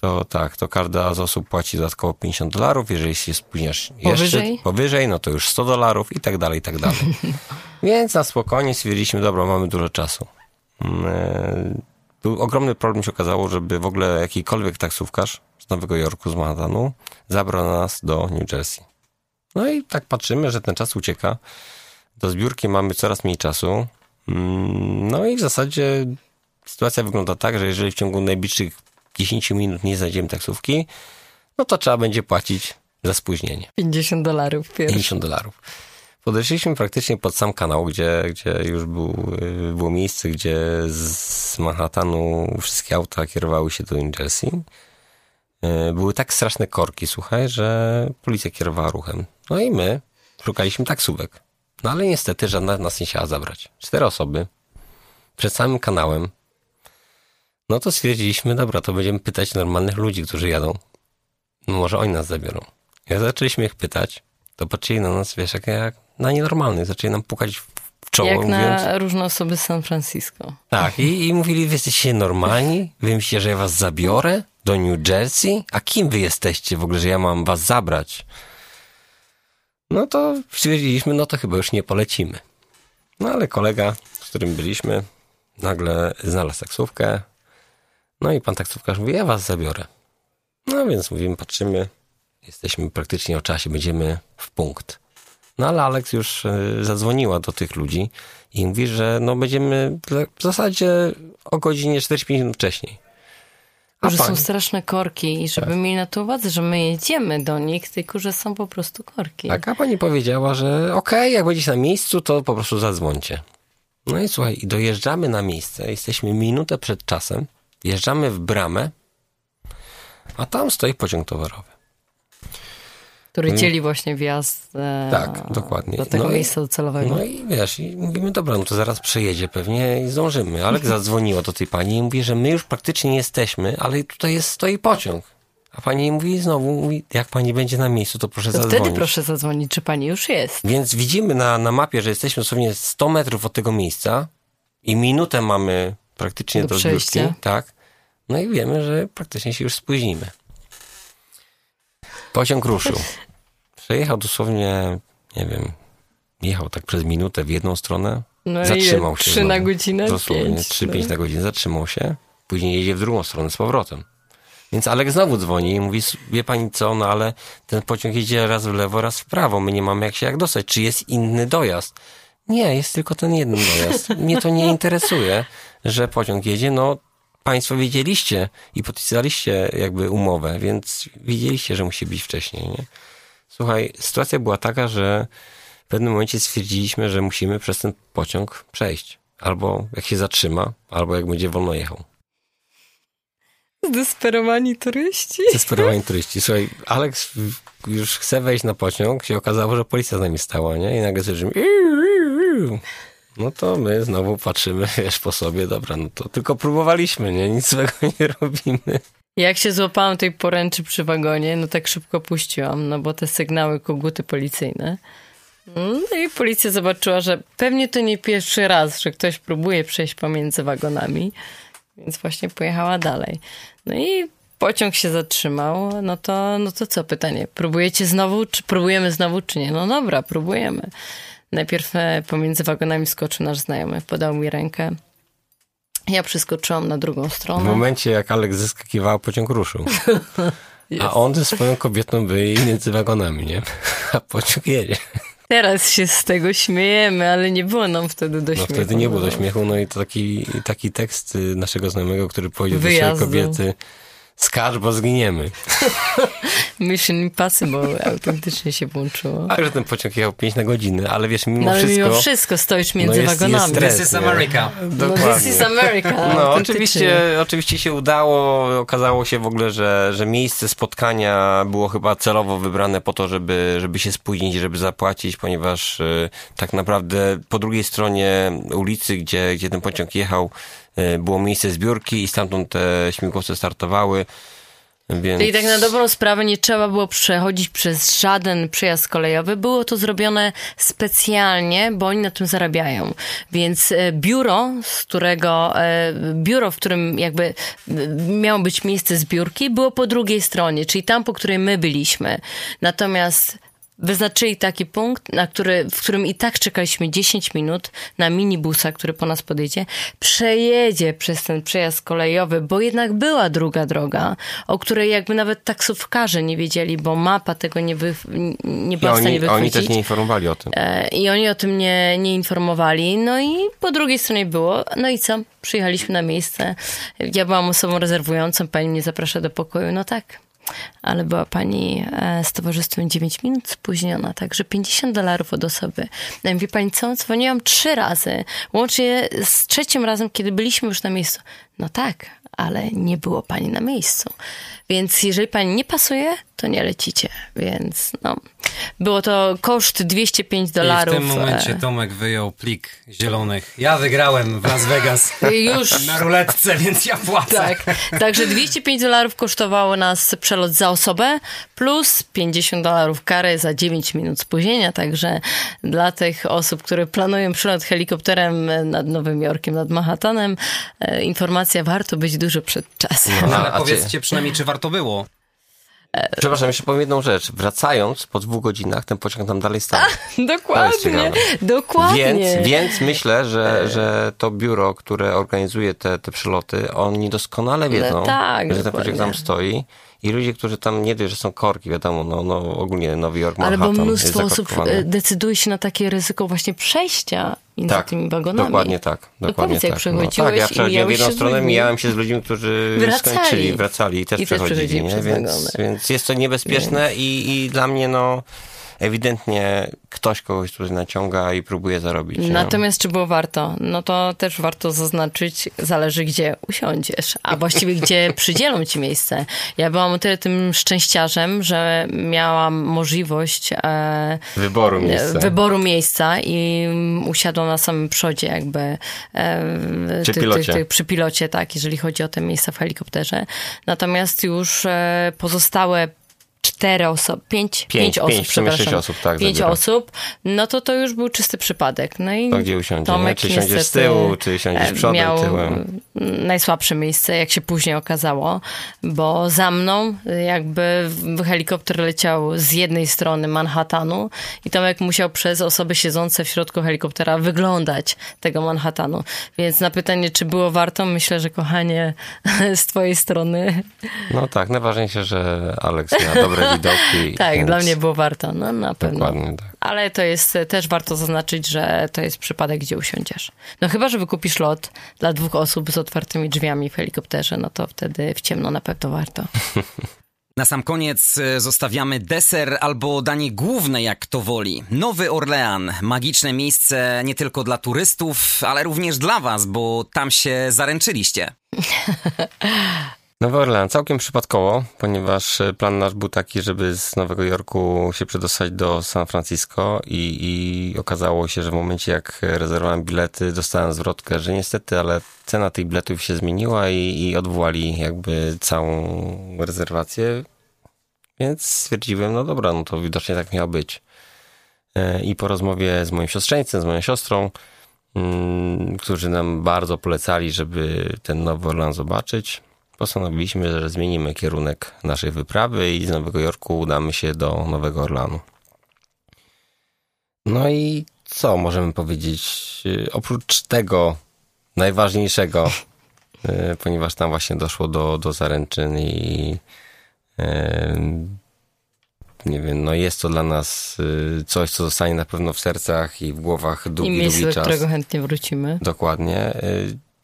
to tak, to każda z osób płaci dodatkowo pięćdziesiąt dolarów, jeżeli się spóźniasz jeszcze powyżej, no to już sto dolarów i tak dalej, i tak dalej. Więc na spokojnie stwierdziliśmy, dobra, mamy dużo czasu. Był ogromny problem, się okazało, żeby w ogóle jakikolwiek taksówkarz z Nowego Jorku, z Manhattanu, zabrał nas do New Jersey. No i tak patrzymy, że ten czas ucieka. Do zbiórki mamy coraz mniej czasu. No i w zasadzie sytuacja wygląda tak, że jeżeli w ciągu najbliższych dziesięć minut nie znajdziemy taksówki, no to trzeba będzie płacić za spóźnienie. pięćdziesiąt dolarów pierwszy. pięćdziesiąt dolarów. Podeszliśmy praktycznie pod sam kanał, gdzie, gdzie już był, było miejsce, gdzie z Manhattanu wszystkie auta kierowały się do New Jersey. Były tak straszne korki, słuchaj, że policja kierowała ruchem. No i my szukaliśmy taksówek. No ale niestety żadna nas nie chciała zabrać. Cztery osoby przed samym kanałem. No to stwierdziliśmy, dobra, to będziemy pytać normalnych ludzi, którzy jadą. No może oni nas zabiorą. Jak zaczęliśmy ich pytać, to patrzyli na nas, wiesz, jak, jak na nienormalnych. Zaczęli nam pukać w czoło. Jak mówiąc, na różne osoby z San Francisco. Tak, i, i mówili, wy jesteście normalni? Wy myślicie, że ja was zabiorę do New Jersey? A kim wy jesteście w ogóle, że ja mam was zabrać? No to stwierdziliśmy, no to chyba już nie polecimy. No ale kolega, z którym byliśmy, nagle znalazł taksówkę. No i pan taksówkarz mówi, ja was zabiorę. No więc mówimy, patrzymy, jesteśmy praktycznie o czasie, będziemy w punkt. No ale Aleks już zadzwoniła do tych ludzi i mówi, że no będziemy w zasadzie o godzinie czterdzieści pięć minut wcześniej. A że pan... są straszne korki i żeby tak. mieli na to uwadze, że my jedziemy do nich, tylko że są po prostu korki. Tak, a pani powiedziała, że okej, okay, jak będziecie na miejscu, to po prostu zadzwońcie. No i słuchaj, dojeżdżamy na miejsce, jesteśmy minutę przed czasem, wjeżdżamy w bramę, a tam stoi pociąg towarowy. Który dzieli właśnie wjazd e, tak, dokładnie. do tego no miejsca i, docelowego. No i wiesz, i mówimy, dobra, no to zaraz przejedzie pewnie i zdążymy. Alek zadzwoniła do tej pani i mówi, że my już praktycznie jesteśmy, ale tutaj jest, stoi pociąg. A pani mówi znowu, mówi, jak pani będzie na miejscu, to proszę to zadzwonić. Wtedy proszę zadzwonić, czy pani już jest. Więc widzimy na, na mapie, że jesteśmy dosłownie sto metrów od tego miejsca i minutę mamy praktycznie do, do przejścia. Zbiórki, tak. No i wiemy, że praktycznie się już spóźnimy. Pociąg ruszył. Przejechał dosłownie, nie wiem, jechał tak przez minutę w jedną stronę. No zatrzymał i się. trzy na godzinę, dosłownie trzy pięć na godzinę zatrzymał się. Później jedzie w drugą stronę z powrotem. Więc Alek znowu dzwoni i mówi, wie pani co, no ale ten pociąg jedzie raz w lewo, raz w prawo. My nie mamy jak się jak dostać. Czy jest inny dojazd? Nie, jest tylko ten jeden dojazd. Mnie to nie interesuje, że pociąg jedzie, no... Państwo wiedzieliście i podpisaliście jakby umowę, więc wiedzieliście, że musi być wcześniej, nie? Słuchaj, sytuacja była taka, że w pewnym momencie stwierdziliśmy, że musimy przez ten pociąg przejść. Albo jak się zatrzyma, albo jak będzie wolno jechał. Zdesperowani turyści. Zdesperowani turyści. Słuchaj, Aleks już chce wejść na pociąg, się okazało, że policja z nami stała, nie? I nagle słyszymy... No to my znowu patrzymy, wiesz, po sobie, dobra, no to tylko próbowaliśmy, nie? Nic złego nie robimy. Jak się złapałam tej poręczy przy wagonie, no tak szybko puściłam, no bo te sygnały, koguty policyjne. No i policja zobaczyła, że pewnie to nie pierwszy raz, że ktoś próbuje przejść pomiędzy wagonami, więc właśnie pojechała dalej. No i pociąg się zatrzymał, no to, no to co pytanie? Próbujecie znowu, czy próbujemy znowu, czy nie? No dobra, próbujemy. Najpierw pomiędzy wagonami skoczył nasz znajomy. Podał mi rękę. Ja przeskoczyłam na drugą stronę. W momencie, jak Alek zeskakiwał, pociąg ruszył. A on ze swoją kobietą był między wagonami, nie? A pociąg jedzie. Teraz się z tego śmiejemy, ale nie było nam wtedy do śmiechu. No wtedy nie było do śmiechu. No i to taki, taki tekst naszego znajomego, który powiedział Wyjazdu. do swojej kobiety... Skacz, bo zginiemy. Mission Impossible autentycznie się włączyło. A że ten pociąg jechał pięć na godzinę, ale wiesz, mimo no, ale wszystko... mimo wszystko stoisz między no, jest, wagonami. Jest stres, this is America. Dokładnie. No, this is America. No, oczywiście, oczywiście się udało. Okazało się w ogóle, że, że miejsce spotkania było chyba celowo wybrane po to, żeby, żeby się spóźnić, żeby zapłacić, ponieważ y, tak naprawdę po drugiej stronie ulicy, gdzie, gdzie ten pociąg jechał, było miejsce zbiórki i stamtąd te śmigłowce startowały. Więc... Czyli tak na dobrą sprawę nie trzeba było przechodzić przez żaden przejazd kolejowy. Było to zrobione specjalnie, bo oni na tym zarabiają. Więc biuro, z którego, biuro, w którym jakby miało być miejsce zbiórki, było po drugiej stronie, czyli tam, po której my byliśmy. Natomiast wyznaczyli taki punkt, na który, w którym i tak czekaliśmy dziesięć minut na minibusa, który po nas podjedzie, przejedzie przez ten przejazd kolejowy, bo jednak była druga droga, o której jakby nawet taksówkarze nie wiedzieli, bo mapa tego nie, wy, nie była w stanie wychwycić. Oni też nie informowali o tym. I oni o tym nie, nie informowali. No i po drugiej stronie było. No i co? Przyjechaliśmy na miejsce. Ja byłam osobą rezerwującą, pani mnie zaprasza do pokoju. No tak. Ale była pani z towarzystwem dziewięć minut spóźniona, także pięćdziesiąt dolarów od osoby. No i mówi pani, co? Dzwoniłam trzy razy, łącznie z trzecim razem, kiedy byliśmy już na miejscu. No tak, ale nie było pani na miejscu. Więc jeżeli pani nie pasuje, to nie lecicie. Więc no, było to koszt dwieście pięć dolarów. I w tym momencie Tomek wyjął plik zielonych. Ja wygrałem w Las Vegas już na ruletce, więc ja płacę. Tak. Także dwieście pięć dolarów kosztowało nas przelot za osobę, plus pięćdziesiąt dolarów kary za dziewięć minut spóźnienia. Także dla tych osób, które planują przelot helikopterem nad Nowym Jorkiem, nad Manhattanem, informacja, warto być dużo przed czasem. No, ale powiedzcie przynajmniej, czy warto było? Przepraszam, jeszcze powiem jedną rzecz. Wracając, po dwóch godzinach ten pociąg tam dalej stał. Dokładnie, dokładnie. Więc, więc myślę, że, że to biuro, które organizuje te, te przyloty, oni doskonale wiedzą, no tak, że ten dokładnie. Pociąg tam stoi. I ludzie, którzy tam nie dość, że są korki, wiadomo, no, no ogólnie Nowy Jork, Manhattan. Ale bo mnóstwo osób decyduje się na takie ryzyko właśnie przejścia między tak, tymi wagonami. Dokładnie tak. Dokładnie tak. Jak no, tak, ja przechodziłem w jedną stronę, mijałem się z ludźmi, którzy wracali. skończyli, wracali i też I przechodzili. Też nie? Więc, więc jest to niebezpieczne więc... i, i dla mnie no... Ewidentnie ktoś kogoś tutaj naciąga i próbuje zarobić. Natomiast no. Czy było warto? No to też warto zaznaczyć, zależy gdzie usiądziesz, a właściwie gdzie przydzielą ci miejsce. Ja byłam o tyle tym szczęściarzem, że miałam możliwość e, wyboru miejsca. Wyboru miejsca i usiadłam na samym przodzie jakby e, przy, ty, pilocie. Ty, ty, przy pilocie, tak, jeżeli chodzi o te miejsca w helikopterze. Natomiast już e, pozostałe Cztery osoby, pięć, pięć, pięć osób, pięć, przepraszam. Sześć osób, tak, pięć zabieram. osób, no to to już był czysty przypadek. No i to gdzie usiądziesz? Tomek czy siądziesz z tyłu, czy siądziesz przodem, miał tyłem? Najsłabsze miejsce, jak się później okazało, bo za mną jakby helikopter leciał z jednej strony Manhattanu i Tomek musiał przez osoby siedzące w środku helikoptera wyglądać tego Manhattanu. Więc na pytanie, czy było warto, myślę, że kochanie, z twojej strony. No tak, najważniejsze, że Aleks miał dobre widoki. Tak, więc... dla mnie było warto, no na pewno. Dokładnie, tak. Ale to jest też warto zaznaczyć, że to jest przypadek, gdzie usiądziesz. No chyba, że wykupisz lot dla dwóch osób z otwartymi drzwiami w helikopterze, no to wtedy w ciemno na pewno warto. Na sam koniec zostawiamy deser albo danie główne, jak to woli. Nowy Orlean. Magiczne miejsce nie tylko dla turystów, ale również dla was, bo tam się zaręczyliście. Nowy Orlean. Całkiem przypadkowo, ponieważ plan nasz był taki, żeby z Nowego Jorku się przedostać do San Francisco i, i okazało się, że w momencie jak rezerwowałem bilety, dostałem zwrotkę, że niestety, ale cena tych biletów się zmieniła i, i odwołali jakby całą rezerwację, więc stwierdziłem, no dobra, no to widocznie tak miało być. I po rozmowie z moim siostrzeńcem, z moją siostrą, którzy nam bardzo polecali, żeby ten Nowy Orlean zobaczyć, postanowiliśmy, że zmienimy kierunek naszej wyprawy i z Nowego Jorku udamy się do Nowego Orleanu. No i co możemy powiedzieć? Oprócz tego najważniejszego, ponieważ tam właśnie doszło do, do zaręczyn i nie wiem, no jest to dla nas coś, co zostanie na pewno w sercach i w głowach długi, długi czas. I miejsce, do którego chętnie wrócimy. Dokładnie.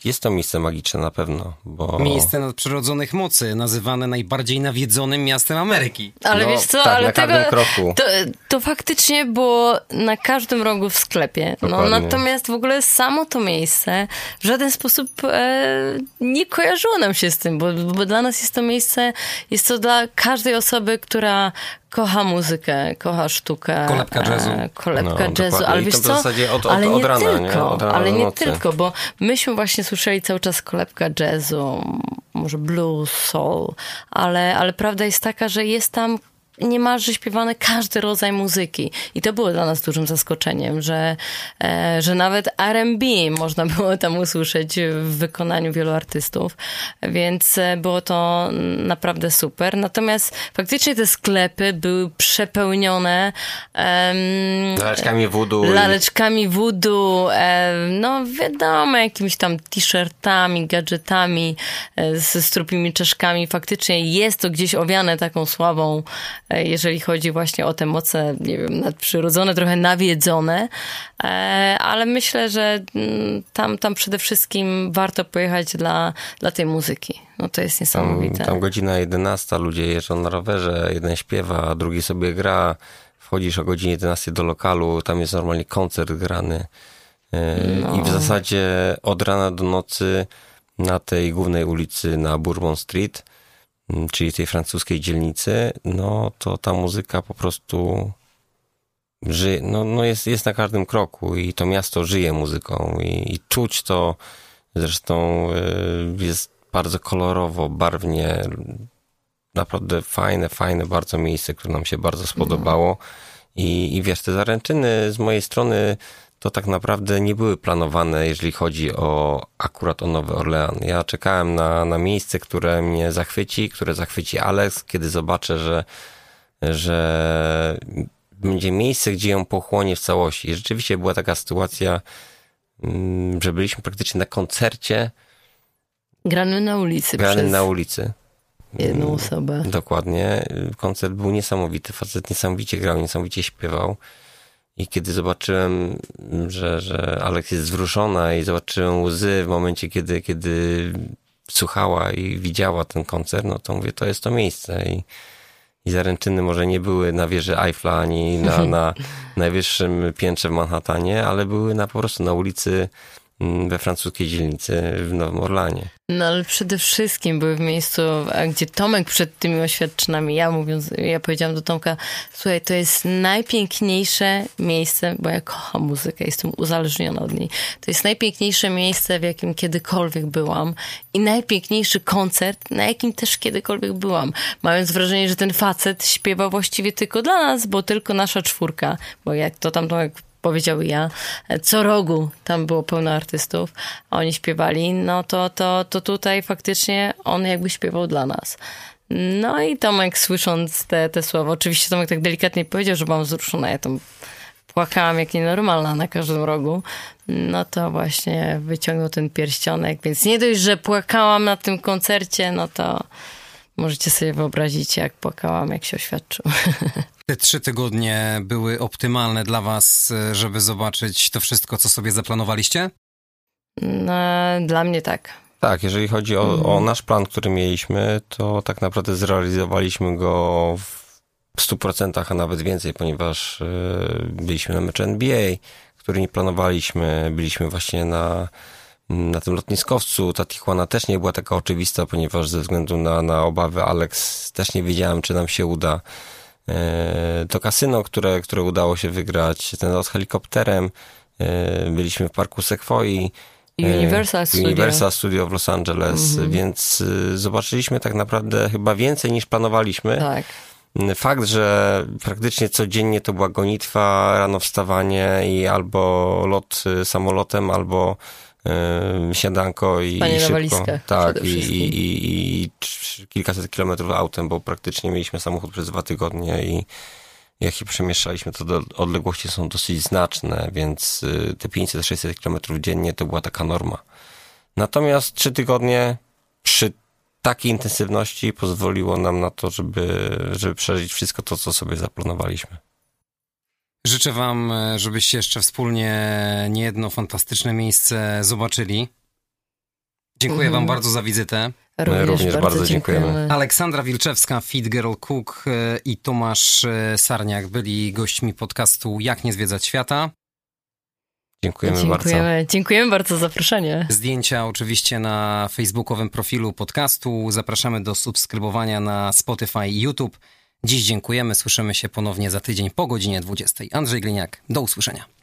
Jest to miejsce magiczne na pewno, bo... Miejsce nadprzyrodzonych mocy, nazywane najbardziej nawiedzonym miastem Ameryki. Ale no, wiesz co, tak, ale na tego... każdym kroku. To, to faktycznie było na każdym rogu w sklepie. No, natomiast w ogóle samo to miejsce w żaden sposób e, nie kojarzyło nam się z tym, bo, bo dla nas jest to miejsce, jest to dla każdej osoby, która... kocha muzykę, kocha sztukę. Kolebka jazzu. Kolebka no, jazzu, ale wiesz co? Od, od, ale nie, od rana, tylko, nie? Od rana ale nie tylko, bo myśmy właśnie słyszeli cały czas kolebka jazzu, może blues, soul, ale, ale prawda jest taka, że jest tam niemalże śpiewany każdy rodzaj muzyki. I to było dla nas dużym zaskoczeniem, że, że nawet R and B można było tam usłyszeć w wykonaniu wielu artystów, więc było to naprawdę super. Natomiast faktycznie te sklepy były przepełnione um, laleczkami voodoo. Laleczkami voodoo, um, no wiadomo, jakimiś tam t-shirtami, gadżetami z strupimi czaszkami. Faktycznie jest to gdzieś owiane taką sławą, jeżeli chodzi właśnie o te moce, nie wiem, nadprzyrodzone, trochę nawiedzone, ale myślę, że tam, tam przede wszystkim warto pojechać dla, dla tej muzyki. No to jest niesamowite. Tam, tam godzina jedenasta, ludzie jeżdżą na rowerze, jeden śpiewa, a drugi sobie gra, wchodzisz o godzinie jedenastej do lokalu, tam jest normalnie koncert grany no. I w zasadzie od rana do nocy na tej głównej ulicy na Bourbon Street, czyli tej francuskiej dzielnicy, no to ta muzyka po prostu żyje, no, no jest, jest na każdym kroku i to miasto żyje muzyką i, i czuć to, zresztą jest bardzo kolorowo, barwnie, naprawdę fajne, fajne bardzo miejsce, które nam się bardzo spodobało i, i wiesz, te zaręczyny z mojej strony to tak naprawdę nie były planowane, jeżeli chodzi o akurat o Nowy Orlean. Ja czekałem na, na miejsce, które mnie zachwyci, które zachwyci Alex, kiedy zobaczę, że, że będzie miejsce, gdzie ją pochłonie w całości. I rzeczywiście była taka sytuacja, że byliśmy praktycznie na koncercie. Grany na ulicy. Grany przez na ulicy. Jedną osobę. Dokładnie. Koncert był niesamowity. Facet niesamowicie grał, niesamowicie śpiewał. I kiedy zobaczyłem, że, że Aleks jest wzruszona i zobaczyłem łzy w momencie, kiedy, kiedy słuchała i widziała ten koncert, no to mówię, to jest to miejsce. I, i zaręczyny może nie były na wieży Eiffla ani na, na najwyższym piętrze w Manhattanie, ale były na, po prostu na ulicy we francuskiej dzielnicy w Nowym Orlanie. No ale przede wszystkim były w miejscu, gdzie Tomek przed tymi oświadczynami, ja mówiąc, ja powiedziałam do Tomka, słuchaj, to jest najpiękniejsze miejsce, bo ja kocham muzykę, jestem uzależniona od niej. To jest najpiękniejsze miejsce, w jakim kiedykolwiek byłam i najpiękniejszy koncert, na jakim też kiedykolwiek byłam. Mając wrażenie, że ten facet śpiewa właściwie tylko dla nas, bo tylko nasza czwórka, bo jak to tam Tomek powiedział ja, co rogu tam było pełno artystów, a oni śpiewali, no to, to, to tutaj faktycznie on jakby śpiewał dla nas. No i Tomek słysząc te, te słowa, oczywiście Tomek tak delikatnie powiedział, że byłam wzruszona, ja tam płakałam jak nienormalna na każdym rogu, no to właśnie wyciągnął ten pierścionek, więc nie dość, że płakałam na tym koncercie, no to możecie sobie wyobrazić, jak płakałam, jak się oświadczył. Te trzy tygodnie były optymalne dla was, żeby zobaczyć to wszystko, co sobie zaplanowaliście? No, dla mnie tak. Tak, jeżeli chodzi o, mhm. o nasz plan, który mieliśmy, to tak naprawdę zrealizowaliśmy go w stu procentach, a nawet więcej, ponieważ byliśmy na meczu N B A, który nie planowaliśmy, byliśmy właśnie na... Na tym lotniskowcu ta Tijuana też nie była taka oczywista, ponieważ ze względu na, na obawy Alex też nie wiedziałem, czy nam się uda. To kasyno, które, które udało się wygrać, ten lot helikopterem, byliśmy w parku Sequoii, Universal Studio. Universal Studio w Los Angeles, mhm. więc zobaczyliśmy tak naprawdę chyba więcej niż planowaliśmy. Tak. Fakt, że praktycznie codziennie to była gonitwa, rano wstawanie i albo lot samolotem, albo siadanko i Panie szybko. Tak, i, i, i, i kilkaset kilometrów autem, bo praktycznie mieliśmy samochód przez dwa tygodnie i jak się przemieszczaliśmy, to do, odległości są dosyć znaczne, więc te pięćset sześćset kilometrów dziennie to była taka norma. Natomiast trzy tygodnie przy takiej intensywności pozwoliło nam na to, żeby, żeby przeżyć wszystko to, co sobie zaplanowaliśmy. Życzę wam, żebyście jeszcze wspólnie niejedno fantastyczne miejsce zobaczyli. Dziękuję mhm. wam bardzo za wizytę. Również, Również bardzo, bardzo dziękujemy. dziękujemy. Aleksandra Wilczewska, Fit Girl Cook i Tomasz Sarniak byli gośćmi podcastu Jak nie zwiedzać świata. Dziękujemy, dziękujemy bardzo. Dziękujemy bardzo za zaproszenie. Zdjęcia oczywiście na facebookowym profilu podcastu. Zapraszamy do subskrybowania na Spotify i YouTube. Dziś dziękujemy, słyszymy się ponownie za tydzień po godzinie dwudziestej. Andrzej Gliniak, do usłyszenia.